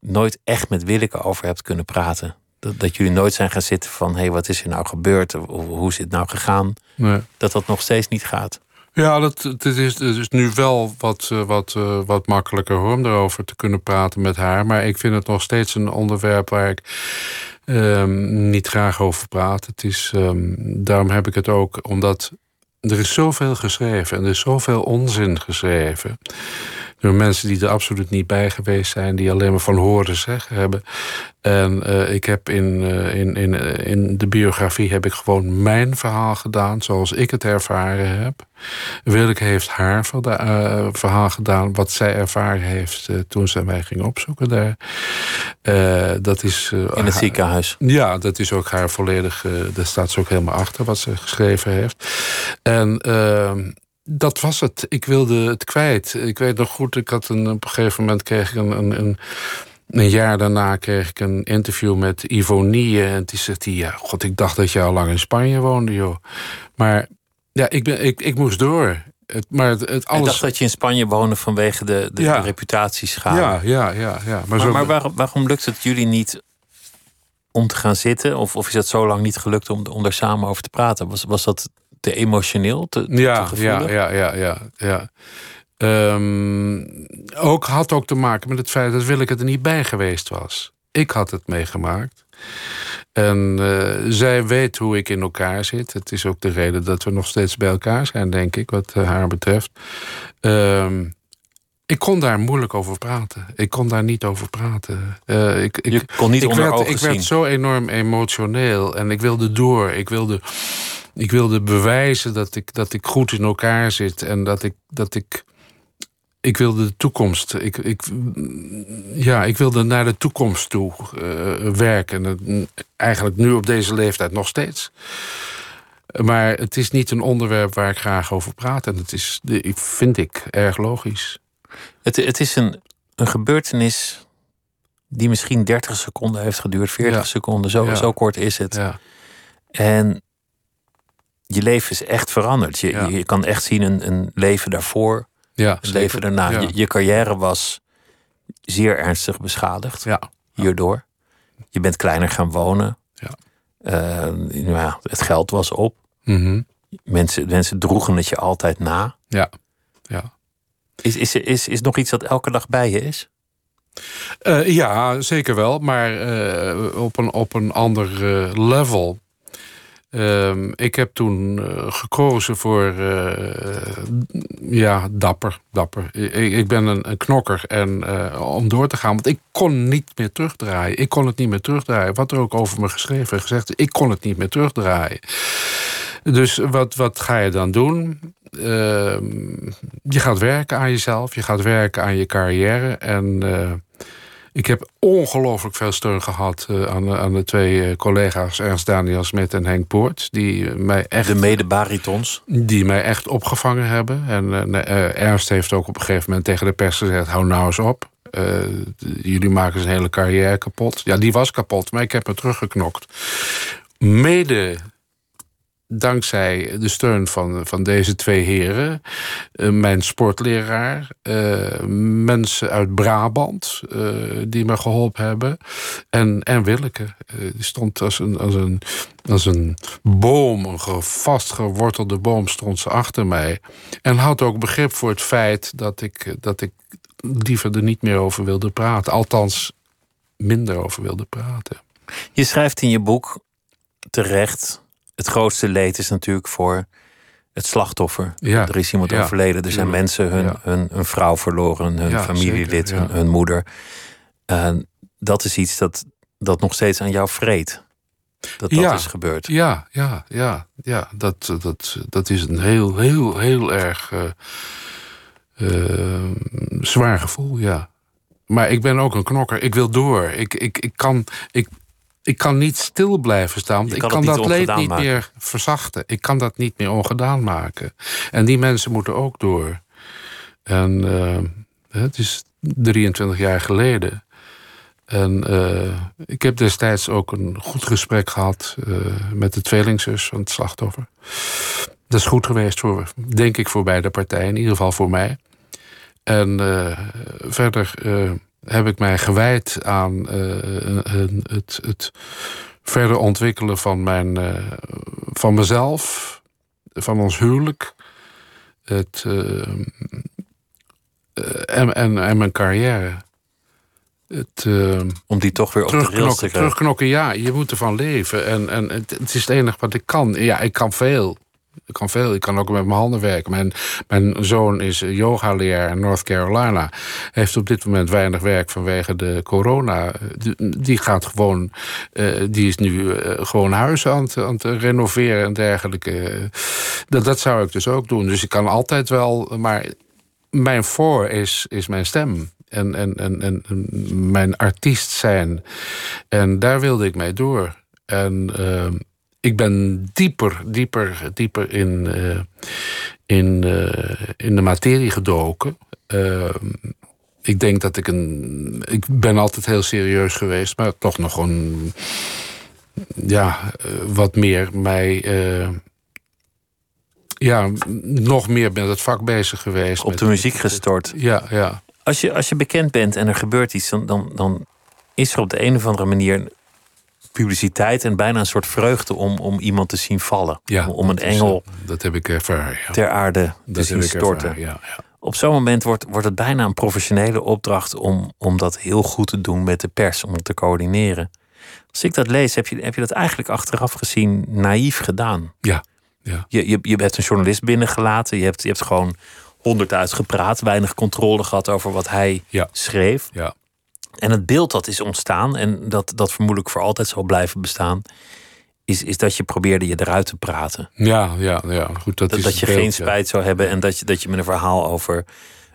nooit echt met Willeke over hebt kunnen praten. Dat, dat jullie nooit zijn gaan zitten van... hé, hey, wat is er nou gebeurd? Hoe, hoe is het nou gegaan? Nee. Dat dat nog steeds niet gaat. Ja, dat, dat, is, dat is nu wel wat, wat, wat makkelijker hoor, om erover te kunnen praten met haar. Maar ik vind het nog steeds een onderwerp waar ik um, niet graag over praat. Het is, um, daarom heb ik het ook, omdat er is zoveel geschreven en er is zoveel onzin geschreven. Door mensen die er absoluut niet bij geweest zijn, die alleen maar van horen zeggen hebben. En uh, ik heb in, uh, in, in, in de biografie heb ik gewoon mijn verhaal gedaan, zoals ik het ervaren heb. Willeke heeft haar verhaal gedaan, wat zij ervaren heeft uh, toen zij mij ging opzoeken daar. Uh, dat is, uh, in het ziekenhuis? Haar, ja, dat is ook haar volledig, uh, daar staat ze ook helemaal achter wat ze geschreven heeft. En... Uh, dat was het. Ik wilde het kwijt. Ik weet nog goed, ik had een, op een gegeven moment kreeg ik een, een, een, een jaar daarna kreeg ik een interview met Ivonie. En die zegt hij, ja, god, ik dacht dat je al lang in Spanje woonde, joh. Maar ja, ik, ben, ik, ik moest door. Het, maar het, het alles... Ik dacht dat je in Spanje woonde vanwege de, de, ja. de reputatieschade. Ja, ja, ja, ja. Maar, maar, zo... maar waarom, waarom lukt het jullie niet om te gaan zitten? Of, of is dat zo lang niet gelukt om, om daar samen over te praten? Was, was dat... te emotioneel, te, te, ja, te gevoelig? Ja, ja, ja, ja. Um, ook had ook te maken met het feit dat Willeke er niet bij geweest was. Ik had het meegemaakt. En uh, zij weet hoe ik in elkaar zit. Het is ook de reden dat we nog steeds bij elkaar zijn, denk ik, wat uh, haar betreft. Um, ik kon daar moeilijk over praten. Ik kon daar niet over praten. Uh, ik, ik, Je kon niet ik onder werd, ogen Ik zien. werd zo enorm emotioneel. En ik wilde door. Ik wilde... Ik wilde bewijzen dat ik, dat ik goed in elkaar zit. En dat ik... Dat ik, ik wilde de toekomst. Ik, ik, ja, ik wilde naar de toekomst toe uh, werken. En eigenlijk nu op deze leeftijd nog steeds. Maar het is niet een onderwerp waar ik graag over praat. En dat is, vind ik, erg logisch. Het, het is een, een gebeurtenis die misschien dertig seconden heeft geduurd. veertig ja. seconden, zo, ja. zo kort is het. Ja. En... je leven is echt veranderd. Je, ja. je kan echt zien een, een leven daarvoor, ja, een zeker. leven daarna. Ja. Je, je carrière was zeer ernstig beschadigd ja. hierdoor. Je bent kleiner gaan wonen. Ja. Uh, nou, het geld was op. Mm-hmm. Mensen, mensen droegen het je altijd na. Ja. Ja. Is, is, is, is nog iets dat elke dag bij je is? Uh, ja, zeker wel. Maar uh, op, een, op een ander uh, level... Um, ik heb toen uh, gekozen voor uh, ja, dapper. dapper. Ik, ik ben een, een knokker en, uh, om door te gaan. Want ik kon niet meer terugdraaien. Ik kon het niet meer terugdraaien. Wat er ook over me geschreven en gezegd is, ik kon het niet meer terugdraaien. Dus wat, wat ga je dan doen? Uh, je gaat werken aan jezelf. Je gaat werken aan je carrière. En... Uh, Ik heb ongelooflijk veel steun gehad uh, aan, aan de twee collega's... Ernst Daniel Smit en Henk Poort. Die mij echt, de mede-baritons. Die mij echt opgevangen hebben. En uh, Ernst heeft ook op een gegeven moment tegen de pers gezegd... hou nou eens op. Uh, jullie maken zijn hele carrière kapot. Ja, die was kapot, maar ik heb me teruggeknokt. Mede dankzij de steun van, van deze twee heren, uh, mijn sportleraar, uh, mensen uit Brabant uh, die me geholpen hebben, en, en Willeke. Uh, die stond als een, als een, als een boom, een ge, vastgewortelde boom stond ze achter mij. En had ook begrip voor het feit dat ik, dat ik liever er niet meer over wilde praten. Althans, minder over wilde praten. Je schrijft in je boek terecht... Het grootste leed is natuurlijk voor het slachtoffer. Ja, er is iemand ja, overleden. Er zijn ja, mensen hun, ja. hun, hun vrouw verloren, hun ja, familielid, zeker, ja. hun, hun moeder. Uh, dat is iets dat, dat nog steeds aan jou vreet. Dat dat ja, is gebeurd. Ja, ja, ja, ja. Dat, dat, dat is een heel, heel, heel erg uh, uh, zwaar gevoel, ja. Maar ik ben ook een knokker. Ik wil door. Ik, ik, ik kan... Ik, Ik kan niet stil blijven staan. Want ik kan dat leed niet meer verzachten. Ik kan dat niet meer ongedaan maken. En die mensen moeten ook door. En uh, het is drieëntwintig jaar geleden. En uh, ik heb destijds ook een goed gesprek gehad... Uh, met de tweelingzus van het slachtoffer. Dat is goed geweest, voor, denk ik, voor beide partijen. In ieder geval voor mij. En uh, verder... Uh, heb ik mij gewijd aan uh, het, het verder ontwikkelen van, mijn, uh, van mezelf... van ons huwelijk het, uh, en, en, en mijn carrière. Het, uh, Om die toch weer op de rails te krijgen. Terugknokken, ja, je moet ervan leven. En, en het, het is het enige wat ik kan. Ja, ik kan veel. Ik kan veel, ik kan ook met mijn handen werken. Mijn, mijn zoon is yogaleraar in North Carolina. Heeft op dit moment weinig werk vanwege de corona. Die gaat gewoon, uh, die is nu uh, gewoon huizen aan het, aan het renoveren en dergelijke. Dat, dat zou ik dus ook doen. Dus ik kan altijd wel, maar mijn voor is, is mijn stem. En, en, en, en mijn artiest zijn. En daar wilde ik mee door. En... Uh, Ik ben dieper, dieper, dieper in, uh, in, uh, in de materie gedoken. Uh, ik denk dat ik een... Ik ben altijd heel serieus geweest, maar toch nog een... Ja, uh, wat meer mij... Uh, ja, nog meer met het vak bezig geweest. Op de met, muziek gestort. Ja, ja. Als je, als je bekend bent en er gebeurt iets, dan, dan, dan is er op de een of andere manier... publiciteit en bijna een soort vreugde om, om iemand te zien vallen. Ja, om, om een engel is, dat heb ik ervaren, ja. ter aarde te dat zien storten. Ervaren, ja, ja. Op zo'n moment wordt, wordt het bijna een professionele opdracht... Om, om dat heel goed te doen met de pers, om het te coördineren. Als ik dat lees, heb je, heb je dat eigenlijk achteraf gezien naïef gedaan. Ja, ja. Je, je, je hebt een journalist binnengelaten. Je hebt, je hebt gewoon honderd uitgepraat. Weinig controle gehad over wat hij ja. schreef. Ja. En het beeld dat is ontstaan, en dat, dat vermoedelijk voor altijd zal blijven bestaan... is, is dat je probeerde je eruit te praten. Ja, ja, ja. Goed, dat dat, is dat je beeld, geen spijt ja. zou hebben... en dat je, dat je met een verhaal over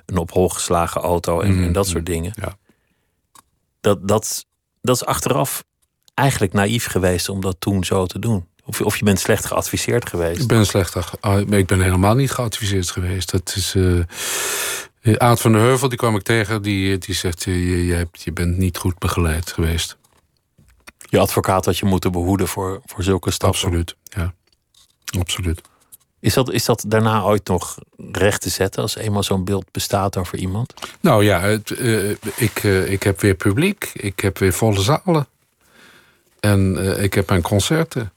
een op hol geslagen auto en, mm, en dat soort dingen... Ja. Dat, dat, dat is achteraf eigenlijk naïef geweest om dat toen zo te doen. Of, of je bent slecht geadviseerd geweest. Ik ben, slecht, ik ben helemaal niet geadviseerd geweest. Dat is... Uh... Aad van der Heuvel, die kwam ik tegen, die, die zegt... Je, je, hebt, je bent niet goed begeleid geweest. Je advocaat had je moeten behoeden voor, voor zulke stappen. Absoluut, ja. Absoluut. Is dat, is dat daarna ooit nog recht te zetten... als eenmaal zo'n beeld bestaat over iemand? Nou ja, het, uh, ik, uh, ik heb weer publiek. Ik heb weer volle zalen. En uh, ik heb mijn concerten.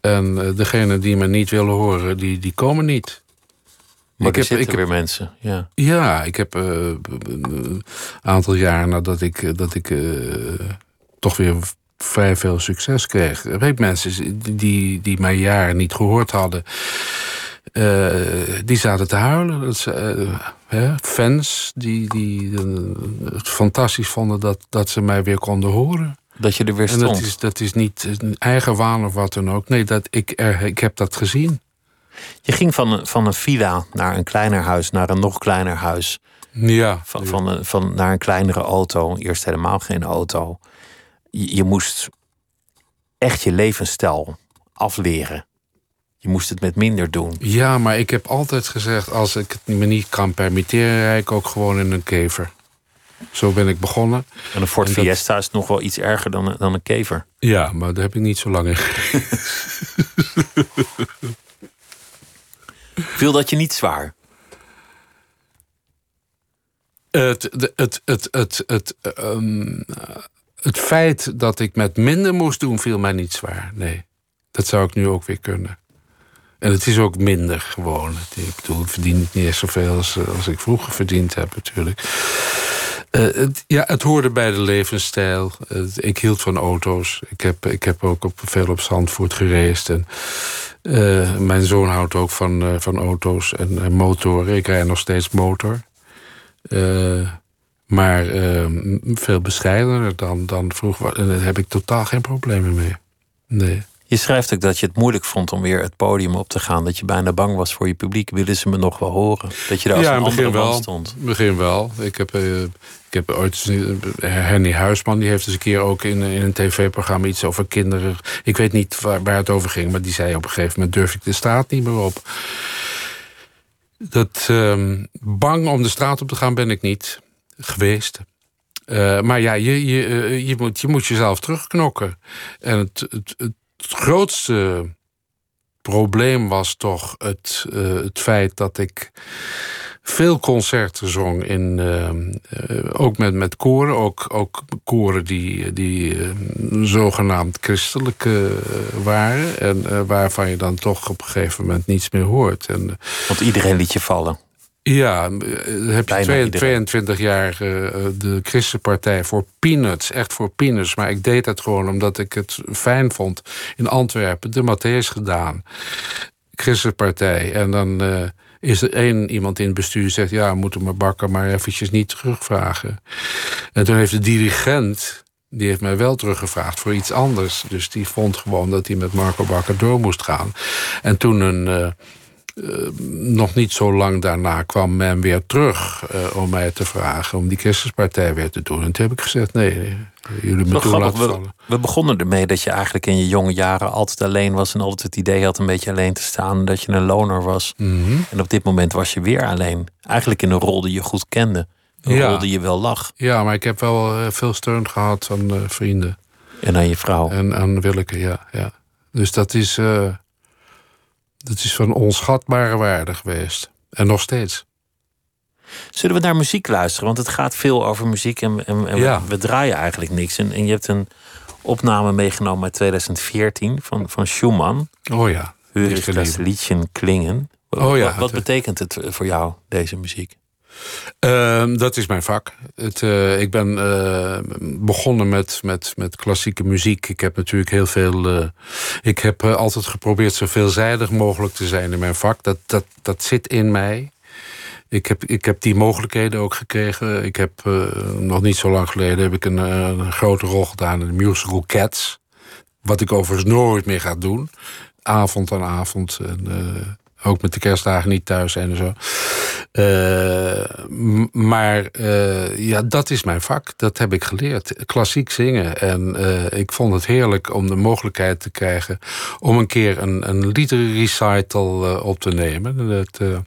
En uh, degenen die me niet willen horen, die, die komen niet... Maar ik er heb, zitten ik weer heb, mensen, ja. Ja, ik heb uh, een aantal jaar nadat ik, dat ik uh, toch weer vrij veel succes kreeg... heb ik mensen die, die mij jaren niet gehoord hadden... Uh, die zaten te huilen. Dat ze, uh, hè, fans die, die uh, het fantastisch vonden dat, dat ze mij weer konden horen. Dat je er weer stond. En dat is, dat is niet eigen waan of wat dan ook. Nee, dat, ik, uh, ik heb dat gezien. Je ging van een, van een villa naar een kleiner huis, naar een nog kleiner huis. Ja. Van, van, een, van naar een kleinere auto, eerst helemaal geen auto. Je, je moest echt je levensstijl afleren. Je moest het met minder doen. Ja, maar ik heb altijd gezegd, als ik het me niet kan permitteren... rijd ik ook gewoon in een kever. Zo ben ik begonnen. En een Ford en Fiesta dat... is nog wel iets erger dan, dan een kever. Ja, maar daar heb ik niet zo lang in Viel dat je niet zwaar? Het, het, het, het, het, het, um, het feit dat ik met minder moest doen, viel mij niet zwaar. Nee, dat zou ik nu ook weer kunnen. En het is ook minder gewoon. Ik bedoel, ik verdien het niet eens zoveel als, als ik vroeger verdiend heb natuurlijk. Uh, het, ja, het hoorde bij de levensstijl. Uh, ik hield van auto's. Ik heb, ik heb ook op, veel op Zandvoort geraced. En, uh, mijn zoon houdt ook van, uh, van auto's en uh, motoren. Ik rijd nog steeds motor. Uh, maar uh, veel bescheidener dan, dan vroeger. En daar heb ik totaal geen problemen mee. Nee. Je schrijft ook dat je het moeilijk vond om weer het podium op te gaan. Dat je bijna bang was voor je publiek. Willen ze me nog wel horen? Dat je daar als ja, een andere wel, man stond. Ja, begin wel. Ik heb, uh, ik heb ooit... Henny Huisman, die heeft eens een keer ook in, in een tv-programma iets over kinderen. Ik weet niet waar, waar het over ging. Maar die zei op een gegeven moment, durf ik de straat niet meer op. Dat uh, bang om de straat op te gaan ben ik niet geweest. Uh, maar ja, je, je, je, moet, je moet jezelf terugknokken. En het... het, het Het grootste probleem was toch het, uh, het feit dat ik veel concerten zong. In, uh, uh, ook met, met koren, ook, ook koren die, die uh, zogenaamd christelijke uh, waren. En uh, waarvan je dan toch op een gegeven moment niets meer hoort. En, uh, Want iedereen liet je vallen. Ja, heb je tweeëntwintig jaar uh, de Christuspartij voor peanuts, echt voor peanuts. Maar ik deed dat gewoon omdat ik het fijn vond. In Antwerpen, de Matthäus gedaan, Christuspartij. En dan uh, is er één iemand in het bestuur die zegt, ja, we moeten maar Bakker maar eventjes niet terugvragen. En toen heeft de dirigent, die heeft mij wel teruggevraagd voor iets anders. Dus die vond gewoon dat hij met Marco Bakker door moest gaan. En toen een... Uh, Uh, nog niet zo lang daarna kwam men weer terug uh, om mij te vragen om die Christuspartij weer te doen. En toen heb ik gezegd, nee, nee jullie me toe laten vallen. We, we begonnen ermee dat je eigenlijk in je jonge jaren altijd alleen was en altijd het idee had een beetje alleen te staan, dat je een loner was. Mm-hmm. En op dit moment was je weer alleen. Eigenlijk in een rol die je goed kende. Een ja. rol die je wel lag. Ja, maar ik heb wel uh, veel steun gehad van uh, vrienden. En aan je vrouw. En aan Willeke, ja. ja. Dus dat is... Uh, Dat is van onschatbare waarde geweest. En nog steeds. Zullen we naar muziek luisteren? Want het gaat veel over muziek en, en, en ja. we, we draaien eigenlijk niks. En, en je hebt een opname meegenomen uit tweeduizend veertien van, van Schumann. Oh ja. Höre ich das Liedchen klingen. Oh ja. Wat, wat betekent het voor jou, deze muziek? Uh, dat is mijn vak. Het, uh, ik ben uh, begonnen met, met, met klassieke muziek. Ik heb natuurlijk heel veel... Uh, ik heb uh, altijd geprobeerd zo veelzijdig mogelijk te zijn in mijn vak. Dat, dat, dat zit in mij. Ik heb, ik heb die mogelijkheden ook gekregen. Ik heb uh, nog niet zo lang geleden heb ik een, uh, een grote rol gedaan in de musical Cats. Wat ik overigens nooit meer ga doen. Avond aan avond... En, uh, ook met de kerstdagen niet thuis zijn en zo. Uh, m- maar uh, ja, dat is mijn vak. Dat heb ik geleerd. Klassiek zingen. En uh, ik vond het heerlijk om de mogelijkheid te krijgen om een keer een, een liederrecital uh, op te nemen. Dat, uh,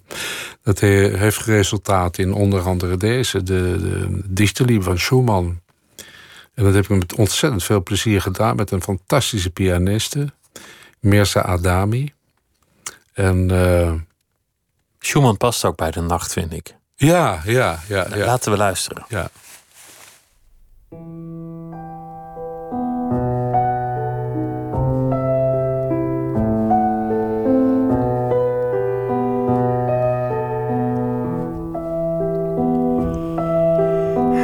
dat he- heeft resultaat in onder andere deze, de, de Dichterlied van Schumann. En dat heb ik met ontzettend veel plezier gedaan met een fantastische pianiste, Mirza Adami. En, uh... Schumann past ook bij de nacht, vind ik. Ja, ja, ja. ja. Laten we luisteren. Ja.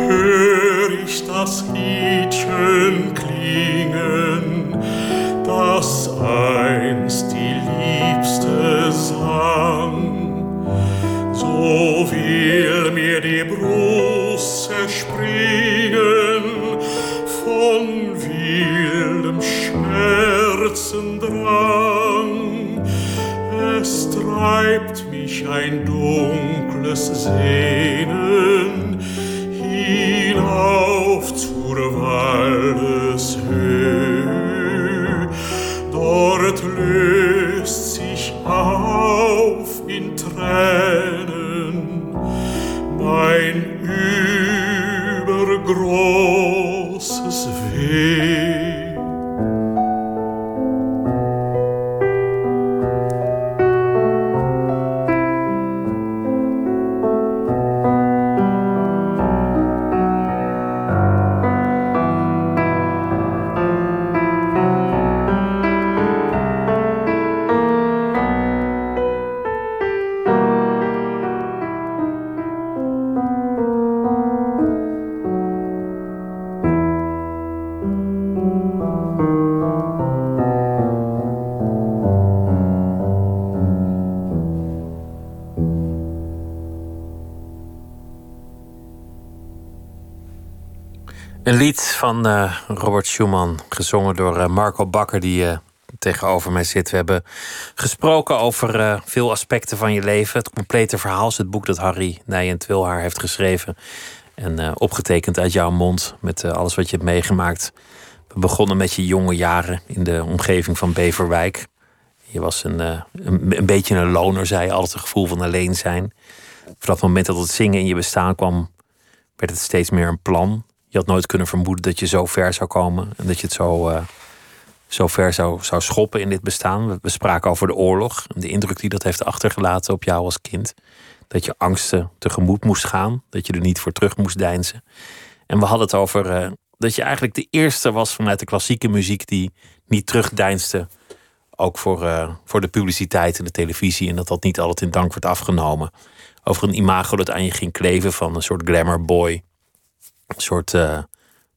Hör ich das Liedchen klingen, das einst die Liebste sang, so will mir die Brust zerspringen von wildem Schmerzendrang. Es treibt mich ein dunkles Sehnen hinauf zur Waldeshöhe. Dort löst sich auf in Tränen mein übergroßes Weh. Een lied van uh, Robert Schumann, gezongen door uh, Marco Bakker, die uh, tegenover mij zit. We hebben gesproken over uh, veel aspecten van je leven. Het complete verhaal is het boek dat Harry Nijentwilhaar heeft geschreven. En uh, opgetekend uit jouw mond met uh, alles wat je hebt meegemaakt. We begonnen met je jonge jaren in de omgeving van Beverwijk. Je was een, uh, een, een beetje een loner, zei je. Altijd het gevoel van alleen zijn. Vanaf het moment dat het zingen in je bestaan kwam, werd het steeds meer een plan. Je had nooit kunnen vermoeden dat je zo ver zou komen. En dat je het zo, uh, zo ver zou, zou schoppen in dit bestaan. We spraken over de oorlog. En de indruk die dat heeft achtergelaten op jou als kind. Dat je angsten tegemoet moest gaan. Dat je er niet voor terug moest deinzen. En we hadden het over uh, dat je eigenlijk de eerste was vanuit de klassieke muziek die niet terugdeinsde. Ook voor, uh, voor de publiciteit en de televisie. En dat dat niet altijd in dank werd afgenomen. Over een imago dat aan je ging kleven van een soort glamour boy. Een soort uh,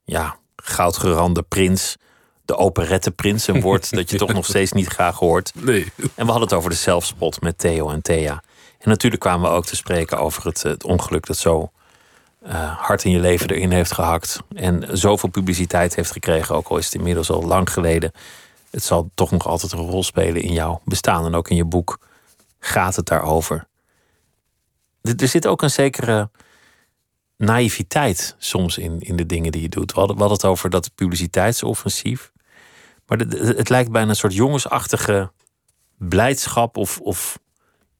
ja, goudgerande prins. De operetteprins. Een woord dat je toch nog steeds niet graag hoort. Nee. En we hadden het over de zelfspot met Theo en Thea. En natuurlijk kwamen we ook te spreken over het, het ongeluk dat zo uh, hard in je leven erin heeft gehakt. En zoveel publiciteit heeft gekregen. Ook al is het inmiddels al lang geleden. Het zal toch nog altijd een rol spelen in jouw bestaan. En ook in je boek gaat het daarover. Er zit ook een zekere naïviteit soms in, in de dingen die je doet. We hadden, we hadden het over dat publiciteitsoffensief. Maar de, de, het lijkt bijna een soort jongensachtige blijdschap of, of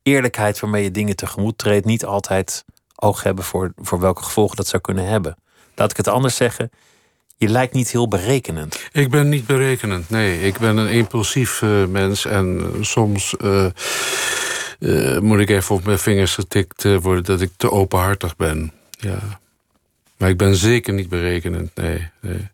eerlijkheid waarmee je dingen tegemoet treedt. Niet altijd oog hebben voor, voor welke gevolgen dat zou kunnen hebben. Laat ik het anders zeggen. Je lijkt niet heel berekenend. Ik ben niet berekenend, nee. Ik ben een impulsief uh, mens en uh, soms... Uh... Uh, moet ik even op mijn vingers getikt uh, worden dat ik te openhartig ben. Ja. Maar ik ben zeker niet berekenend, nee. nee.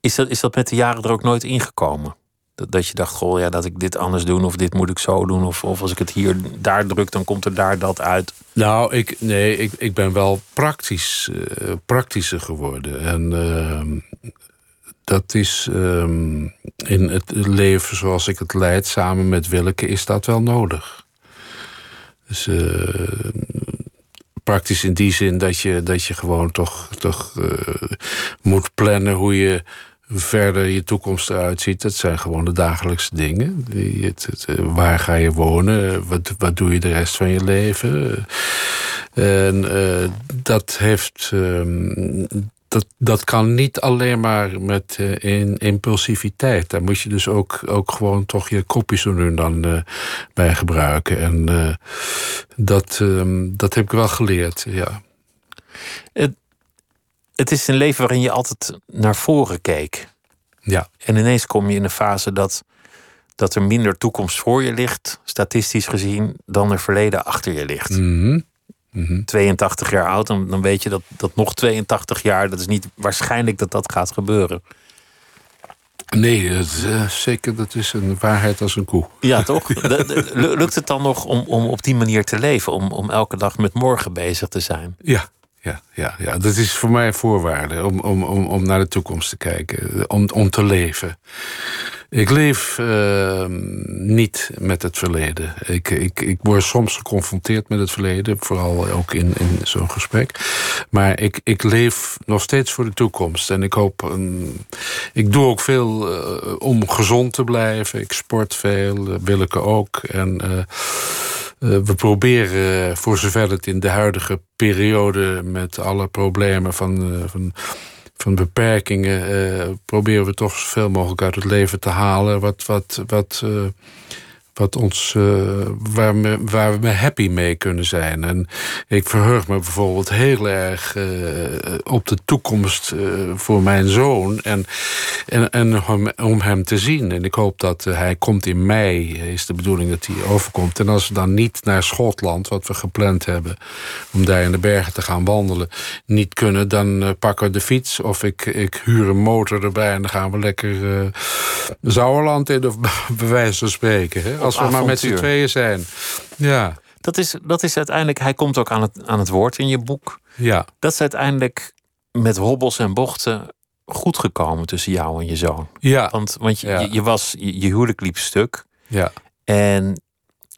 Is dat, is dat met de jaren er ook nooit ingekomen? Dat, dat je dacht, goh, ja, dat ik dit anders doe, of dit moet ik zo doen... of, of als ik het hier daar druk, dan komt er daar dat uit? Nou, ik, nee, ik, ik ben wel praktisch, uh, praktischer geworden. En... Uh, Dat is um, in het leven zoals ik het leid, samen met Willeke, is dat wel nodig. Dus uh, praktisch in die zin dat je, dat je gewoon toch, toch uh, moet plannen hoe je verder je toekomst eruit ziet. Dat zijn gewoon de dagelijkse dingen. Die, het, het, waar ga je wonen? Wat, wat doe je de rest van je leven? En uh, dat heeft... Um, Dat, dat kan niet alleen maar met uh, in, impulsiviteit. Daar moet je dus ook, ook gewoon toch je kopje zo nu dan uh, bij gebruiken. En uh, dat, um, dat heb ik wel geleerd, ja. Het, het is een leven waarin je altijd naar voren keek. Ja. En ineens kom je in een fase dat, dat er minder toekomst voor je ligt... statistisch gezien, dan er verleden achter je ligt. Mm-hmm. Mm-hmm. tweeëntachtig jaar oud, dan, dan weet je dat, dat nog tweeëntachtig jaar... dat is niet waarschijnlijk dat dat gaat gebeuren. Nee, dat is, uh, zeker, dat is een waarheid als een koe. Ja, toch? Ja. De, de, lukt het dan nog om, om op die manier te leven? Om, om elke dag met morgen bezig te zijn? Ja, ja, ja, ja. Dat is voor mij een voorwaarde om, om, om, om naar de toekomst te kijken. Om, om te leven. Ik leef uh, niet met het verleden. Ik, ik, ik word soms geconfronteerd met het verleden. Vooral ook in, in zo'n gesprek. Maar ik, ik leef nog steeds voor de toekomst. En ik hoop... Um, ik doe ook veel uh, om gezond te blijven. Ik sport veel. Uh, Willeke ook. En... Uh, Uh, we proberen, uh, voor zover het in de huidige periode... met alle problemen van, uh, van, van beperkingen... Uh, proberen we toch zoveel mogelijk uit het leven te halen... Wat, wat, wat, uh, wat ons, uh, waar, we, waar we happy mee kunnen zijn. En ik verheug me bijvoorbeeld heel erg uh, op de toekomst uh, voor mijn zoon... en, en, en om, om hem te zien. En ik hoop dat uh, hij komt in mei, is de bedoeling dat hij overkomt. En als we dan niet naar Schotland, wat we gepland hebben... om daar in de bergen te gaan wandelen, niet kunnen... dan uh, pakken we de fiets of ik, ik huur een motor erbij... en dan gaan we lekker uh, Zouwerland in, of bij wijze van spreken... Hè? Als we avontuur. Maar met z'n tweeën zijn. Ja. Dat is, dat is uiteindelijk... Hij komt ook aan het, aan het woord in je boek. Ja. Dat is uiteindelijk met hobbels en bochten goed gekomen tussen jou en je zoon. Ja. Want, want je, ja. je, je was... Je, je huwelijk liep stuk. Ja. En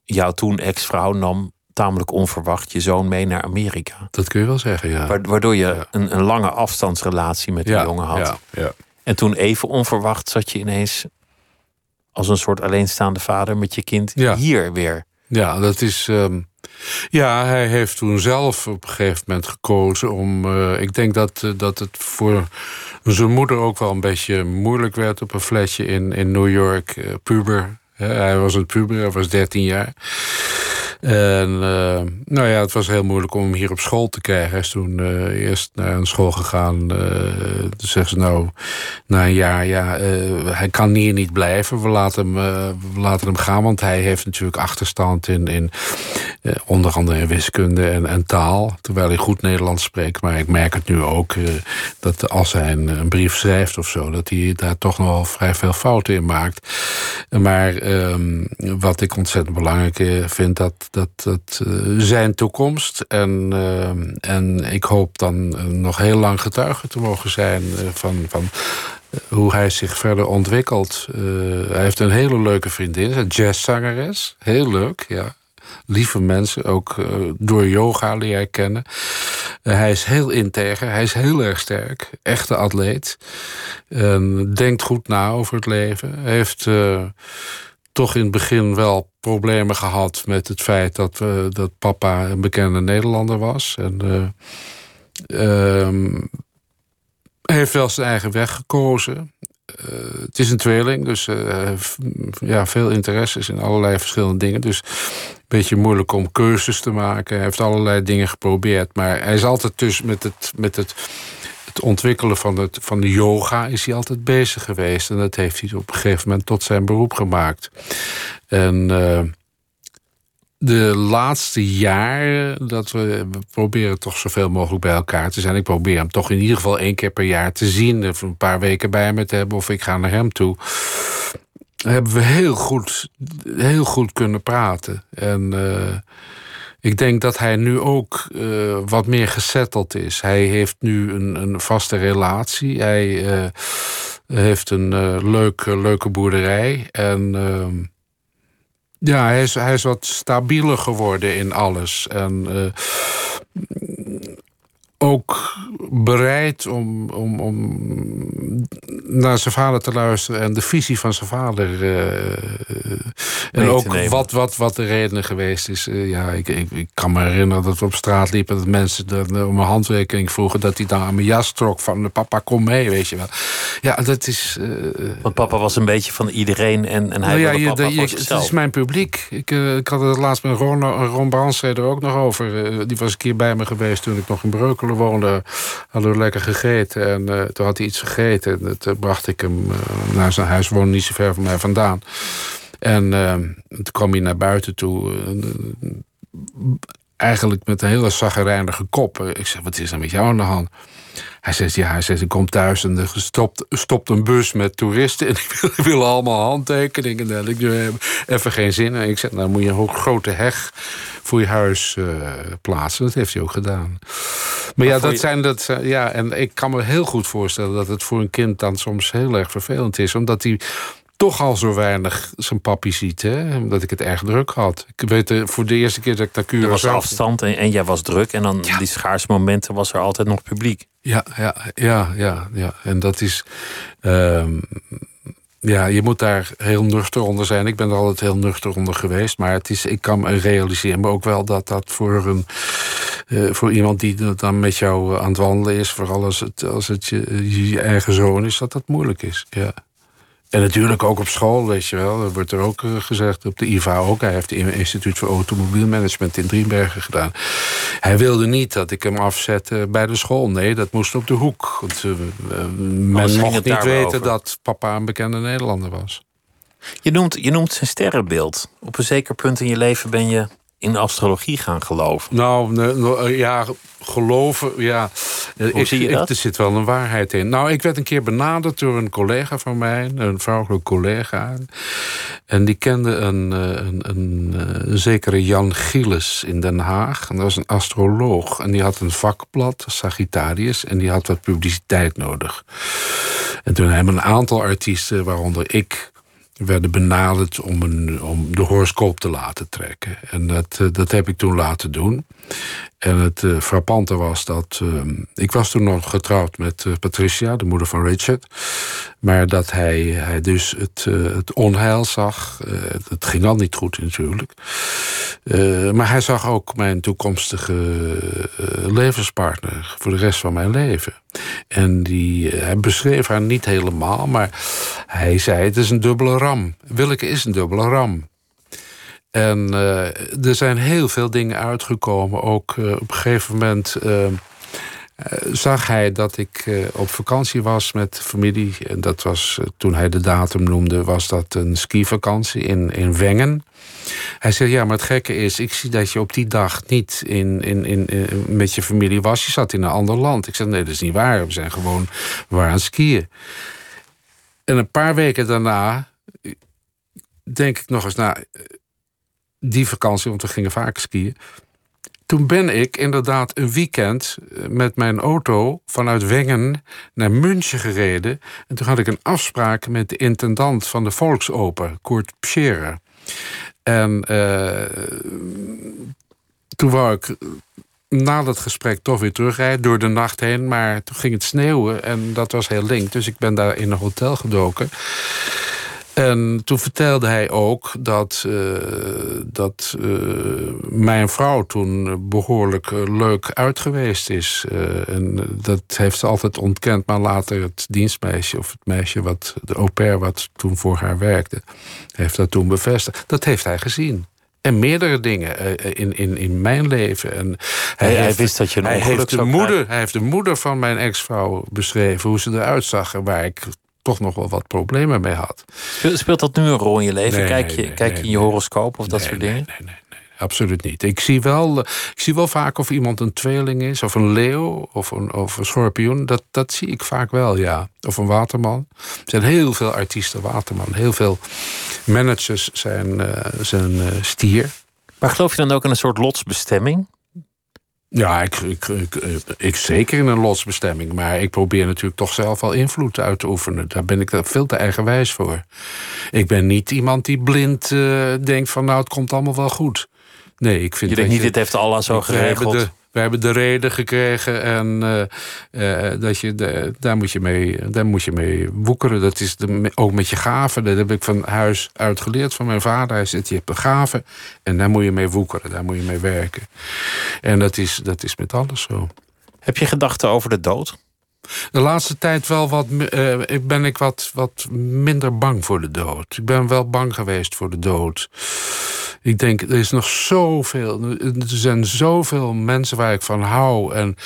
jouw toen ex-vrouw nam tamelijk onverwacht je zoon mee naar Amerika. Dat kun je wel zeggen, ja. Waardoor je ja. een, een lange afstandsrelatie met die ja, jongen had. Ja, ja. En toen even onverwacht zat je ineens als een soort alleenstaande vader met je kind ja. hier weer. Ja, dat is... Um... Ja, hij heeft toen zelf op een gegeven moment gekozen om... Uh, ik denk dat, uh, dat het voor zijn moeder ook wel een beetje moeilijk werd... op een flesje in, in New York, uh, puber. He, hij was een puber, hij was dertien jaar. En uh, nou ja, het was heel moeilijk om hem hier op school te krijgen. Hij is toen uh, eerst naar een school gegaan. Uh, toen zeggen ze nou, na een jaar, ja, uh, hij kan hier niet blijven. We laten hem, uh, we laten hem gaan, want hij heeft natuurlijk achterstand in, in uh, onder andere in wiskunde en, en taal. Terwijl hij goed Nederlands spreekt. Maar ik merk het nu ook uh, dat als hij een, een brief schrijft of zo, dat hij daar toch nogal vrij veel fouten in maakt. Maar uh, wat ik ontzettend belangrijk uh, vind, dat Dat, dat uh, zijn toekomst. En, uh, en ik hoop dan uh, nog heel lang getuige te mogen zijn uh, van, van uh, hoe hij zich verder ontwikkelt. Uh, hij heeft een hele leuke vriendin, een jazzzangeres. Heel leuk, ja. Lieve mensen, ook uh, door yoga leer ik kennen. Uh, hij is heel integer, hij is heel erg sterk. Echte atleet. Uh, denkt goed na over het leven. Hij heeft... Uh, toch in het begin wel problemen gehad met het feit dat, uh, dat papa een bekende Nederlander was. En uh, uh, heeft wel zijn eigen weg gekozen. Uh, het is een tweeling, dus uh, ja, veel interesses in allerlei verschillende dingen. Dus een beetje moeilijk om keuzes te maken. Hij heeft allerlei dingen geprobeerd, maar hij is altijd dus met het... Met het Het ontwikkelen van, het, van de yoga is hij altijd bezig geweest. En dat heeft hij op een gegeven moment tot zijn beroep gemaakt. En uh, de laatste jaren, dat we, we proberen toch zoveel mogelijk bij elkaar te zijn. Ik probeer hem toch in ieder geval één keer per jaar te zien. Of een paar weken bij me te hebben of ik ga naar hem toe. Hebben we heel goed, heel goed kunnen praten. En... Uh, Ik denk dat hij nu ook uh, wat meer gesetteld is. Hij heeft nu een, een vaste relatie. Hij uh, heeft een uh, leuke, leuke boerderij. En uh, ja, hij is, hij is wat stabieler geworden in alles. En uh, ook bereid om, om, om naar zijn vader te luisteren... en de visie van zijn vader. Uh, en ook wat, wat, wat de reden geweest is. Uh, ja, ik, ik, ik kan me herinneren dat we op straat liepen... dat mensen de, om een handtekening vroegen... dat hij dan aan mijn jas trok van papa, kom mee, weet je wel. Ja, dat is... Uh, Want papa was een beetje van iedereen en, en hij nou ja, wilde papa je, de, je, het is mijn publiek. Ik, uh, ik had het laatst met Ron, Ron Brandsteder ook nog over. Uh, die was een keer bij me geweest toen ik nog in Breukelen woonde... Hadden we lekker gegeten en uh, toen had hij iets gegeten. En toen bracht ik hem uh, naar zijn huis, woonde niet zo ver van mij vandaan. En uh, toen kwam hij naar buiten toe. Uh, eigenlijk met een hele chagrijnige kop. Ik zeg, wat is er met jou aan de hand? Hij zegt, ja, hij zegt, ik kom thuis en er stopt, stopt een bus met toeristen... en die willen allemaal handtekeningen. En ik heb even geen zin. En ik zeg, nou moet je een grote heg voor je huis uh, plaatsen. Dat heeft hij ook gedaan. Maar, maar ja, dat je... zijn, dat, ja, en ik kan me heel goed voorstellen... dat het voor een kind dan soms heel erg vervelend is. Omdat hij toch al zo weinig zijn papi ziet. Hè? Omdat ik het erg druk had. Ik weet uh, voor de eerste keer dat ik naar Curaçao... Er was afstand en, en jij was druk. En dan ja. die schaarse momenten was er altijd nog publiek. Ja, ja, ja, ja, ja. En dat is... Uh, ja, je moet daar heel nuchter onder zijn. Ik ben er altijd heel nuchter onder geweest. Maar het is, ik kan me realiseren, maar ook wel dat dat voor, een, uh, voor iemand die dan met jou aan het wandelen is... vooral als het, als het je, je eigen zoon is, dat dat moeilijk is. Ja. En natuurlijk ook op school, weet je wel. Er wordt er ook gezegd, op de I V A ook. Hij heeft het Instituut voor Automobielmanagement in Driebergen gedaan. Hij wilde niet dat ik hem afzette bij de school. Nee, dat moest op de hoek. Want uh, men mocht niet weten dat papa een bekende Nederlander was. Je noemt, je noemt zijn sterrenbeeld. Op een zeker punt in je leven ben je... in astrologie gaan geloven. Nou, ne, ne, ja, geloven, ja. Hoe ik, zie je ik, dat? Er zit wel een waarheid in. Nou, ik werd een keer benaderd door een collega van mij... een vrouwelijke collega. En die kende een, een, een, een zekere Jan Gielis in Den Haag. En dat was een astroloog. En die had een vakblad, Sagittarius... en die had wat publiciteit nodig. En toen hebben een aantal artiesten, waaronder ik... werden benaderd om, een, om de horoscoop te laten trekken. En dat, dat heb ik toen laten doen. En het uh, frappante was dat... Uh, ik was toen nog getrouwd met uh, Patricia, de moeder van Richard. Maar dat hij, hij dus het, uh, het onheil zag. Uh, het, het ging al niet goed natuurlijk. Uh, maar hij zag ook mijn toekomstige uh, levenspartner voor de rest van mijn leven. En die, uh, hij beschreef haar niet helemaal, maar hij zei... het is een dubbele ram. Willeke is een dubbele ram. En uh, er zijn heel veel dingen uitgekomen. Ook uh, op een gegeven moment uh, zag hij dat ik uh, op vakantie was met familie. En dat was, uh, toen hij de datum noemde, was dat een skivakantie in, in Wengen. Hij zei, ja, maar het gekke is, ik zie dat je op die dag niet in, in, in, in, met je familie was. Je zat in een ander land. Ik zei, nee, dat is niet waar. We zijn gewoon, we waren aan het skiën. En een paar weken daarna denk ik nog eens na... die vakantie, want we gingen vaak skiën. Toen ben ik inderdaad een weekend met mijn auto vanuit Wengen naar München gereden. En toen had ik een afspraak met de intendant van de Volksoper, Kurt Scherer. En uh, toen wou ik na dat gesprek toch weer terugrijden, door de nacht heen. Maar toen ging het sneeuwen en dat was heel link. Dus ik ben daar in een hotel gedoken. En toen vertelde hij ook dat, uh, dat uh, mijn vrouw toen behoorlijk leuk uit geweest is. Uh, en dat heeft ze altijd ontkend, maar later het dienstmeisje of het meisje, wat, de au pair wat toen voor haar werkte, heeft dat toen bevestigd. Dat heeft hij gezien. En meerdere dingen in, in, in mijn leven. En hij, hij, heeft, hij wist dat je een hij heeft de moeder, Hij heeft de moeder van mijn ex-vrouw beschreven, hoe ze eruit zag en waar ik... toch nog wel wat problemen mee had. Speelt dat nu een rol in je leven? Nee, kijk je, nee, kijk nee, in je horoscoop of nee, dat soort dingen? Nee, nee, nee, nee, absoluut niet. Ik zie, wel, ik zie wel vaak of iemand een tweeling is... of een leeuw of een, of een schorpioen. Dat, dat zie ik vaak wel, ja. Of een waterman. Er zijn heel veel artiesten waterman. Heel veel managers zijn, uh, zijn uh, stier. Maar geloof je dan ook in een soort lotsbestemming? Ja, ik, ik, ik, ik zeker in een lotsbestemming. Maar ik probeer natuurlijk toch zelf al invloed uit te oefenen. Daar ben ik veel te eigenwijs voor. Ik ben niet iemand die blind uh, denkt van... nou, het komt allemaal wel goed. Nee, ik vind... Je denkt niet, je, dit heeft Allah zo geregeld. We hebben de reden gekregen en uh, uh, dat je de, daar, moet je mee, daar moet je mee woekeren. Dat is de, ook met je gaven. Dat heb ik van huis uit geleerd van mijn vader. Hij zegt, je hebt een gave en daar moet je mee woekeren. Daar moet je mee werken. En dat is, dat is met alles zo. Heb je gedachten over de dood? De laatste tijd wel wat, uh, ben ik wat, wat minder bang voor de dood. Ik ben wel bang geweest voor de dood. Ik denk, er is nog zoveel... Er zijn zoveel mensen waar ik van hou... en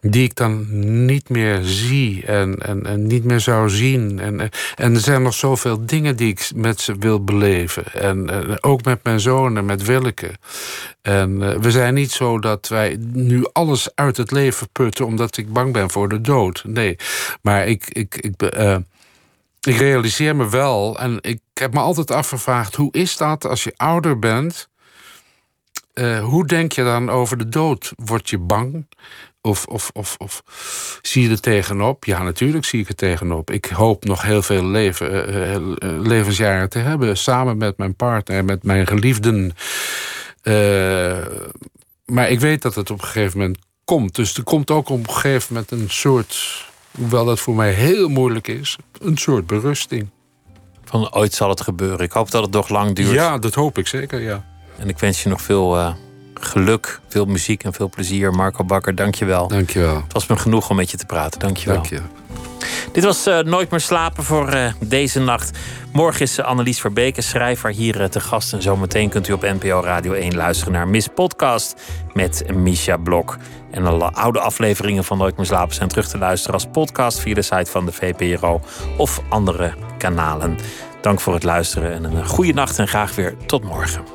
die ik dan niet meer zie en, en, en niet meer zou zien. En, en er zijn nog zoveel dingen die ik met ze wil beleven. En, en ook met mijn zoon en met Willeke. En uh, we zijn niet zo dat wij nu alles uit het leven putten... omdat ik bang ben voor de dood. Nee, maar ik... ik, ik uh, Ik realiseer me wel, en ik heb me altijd afgevraagd... hoe is dat als je ouder bent? Uh, hoe denk je dan over de dood? Word je bang? Of, of, of, of zie je er tegenop? Ja, natuurlijk zie ik er tegenop. Ik hoop nog heel veel leven, uh, levensjaren te hebben... samen met mijn partner, met mijn geliefden. Uh, maar ik weet dat het op een gegeven moment komt. Dus er komt ook op een gegeven moment een soort... hoewel dat voor mij heel moeilijk is, een soort berusting. Van ooit zal het gebeuren. Ik hoop dat het nog lang duurt. Ja, dat hoop ik zeker, ja. En ik wens je nog veel uh, geluk, veel muziek en veel plezier. Marco Bakker, dank je wel. Dank je wel. Het was me genoeg om met je te praten. Dank je wel. Dank je. Dit was uh, Nooit meer slapen voor uh, deze nacht. Morgen is Annelies Verbeke, schrijver, hier uh, te gast. En zometeen kunt u op N P O Radio één luisteren naar Miss Podcast met Misha Blok. En alle oude afleveringen van Nooit meer slapen zijn terug te luisteren als podcast via de site van de V P R O of andere kanalen. Dank voor het luisteren en een goede nacht en graag weer tot morgen.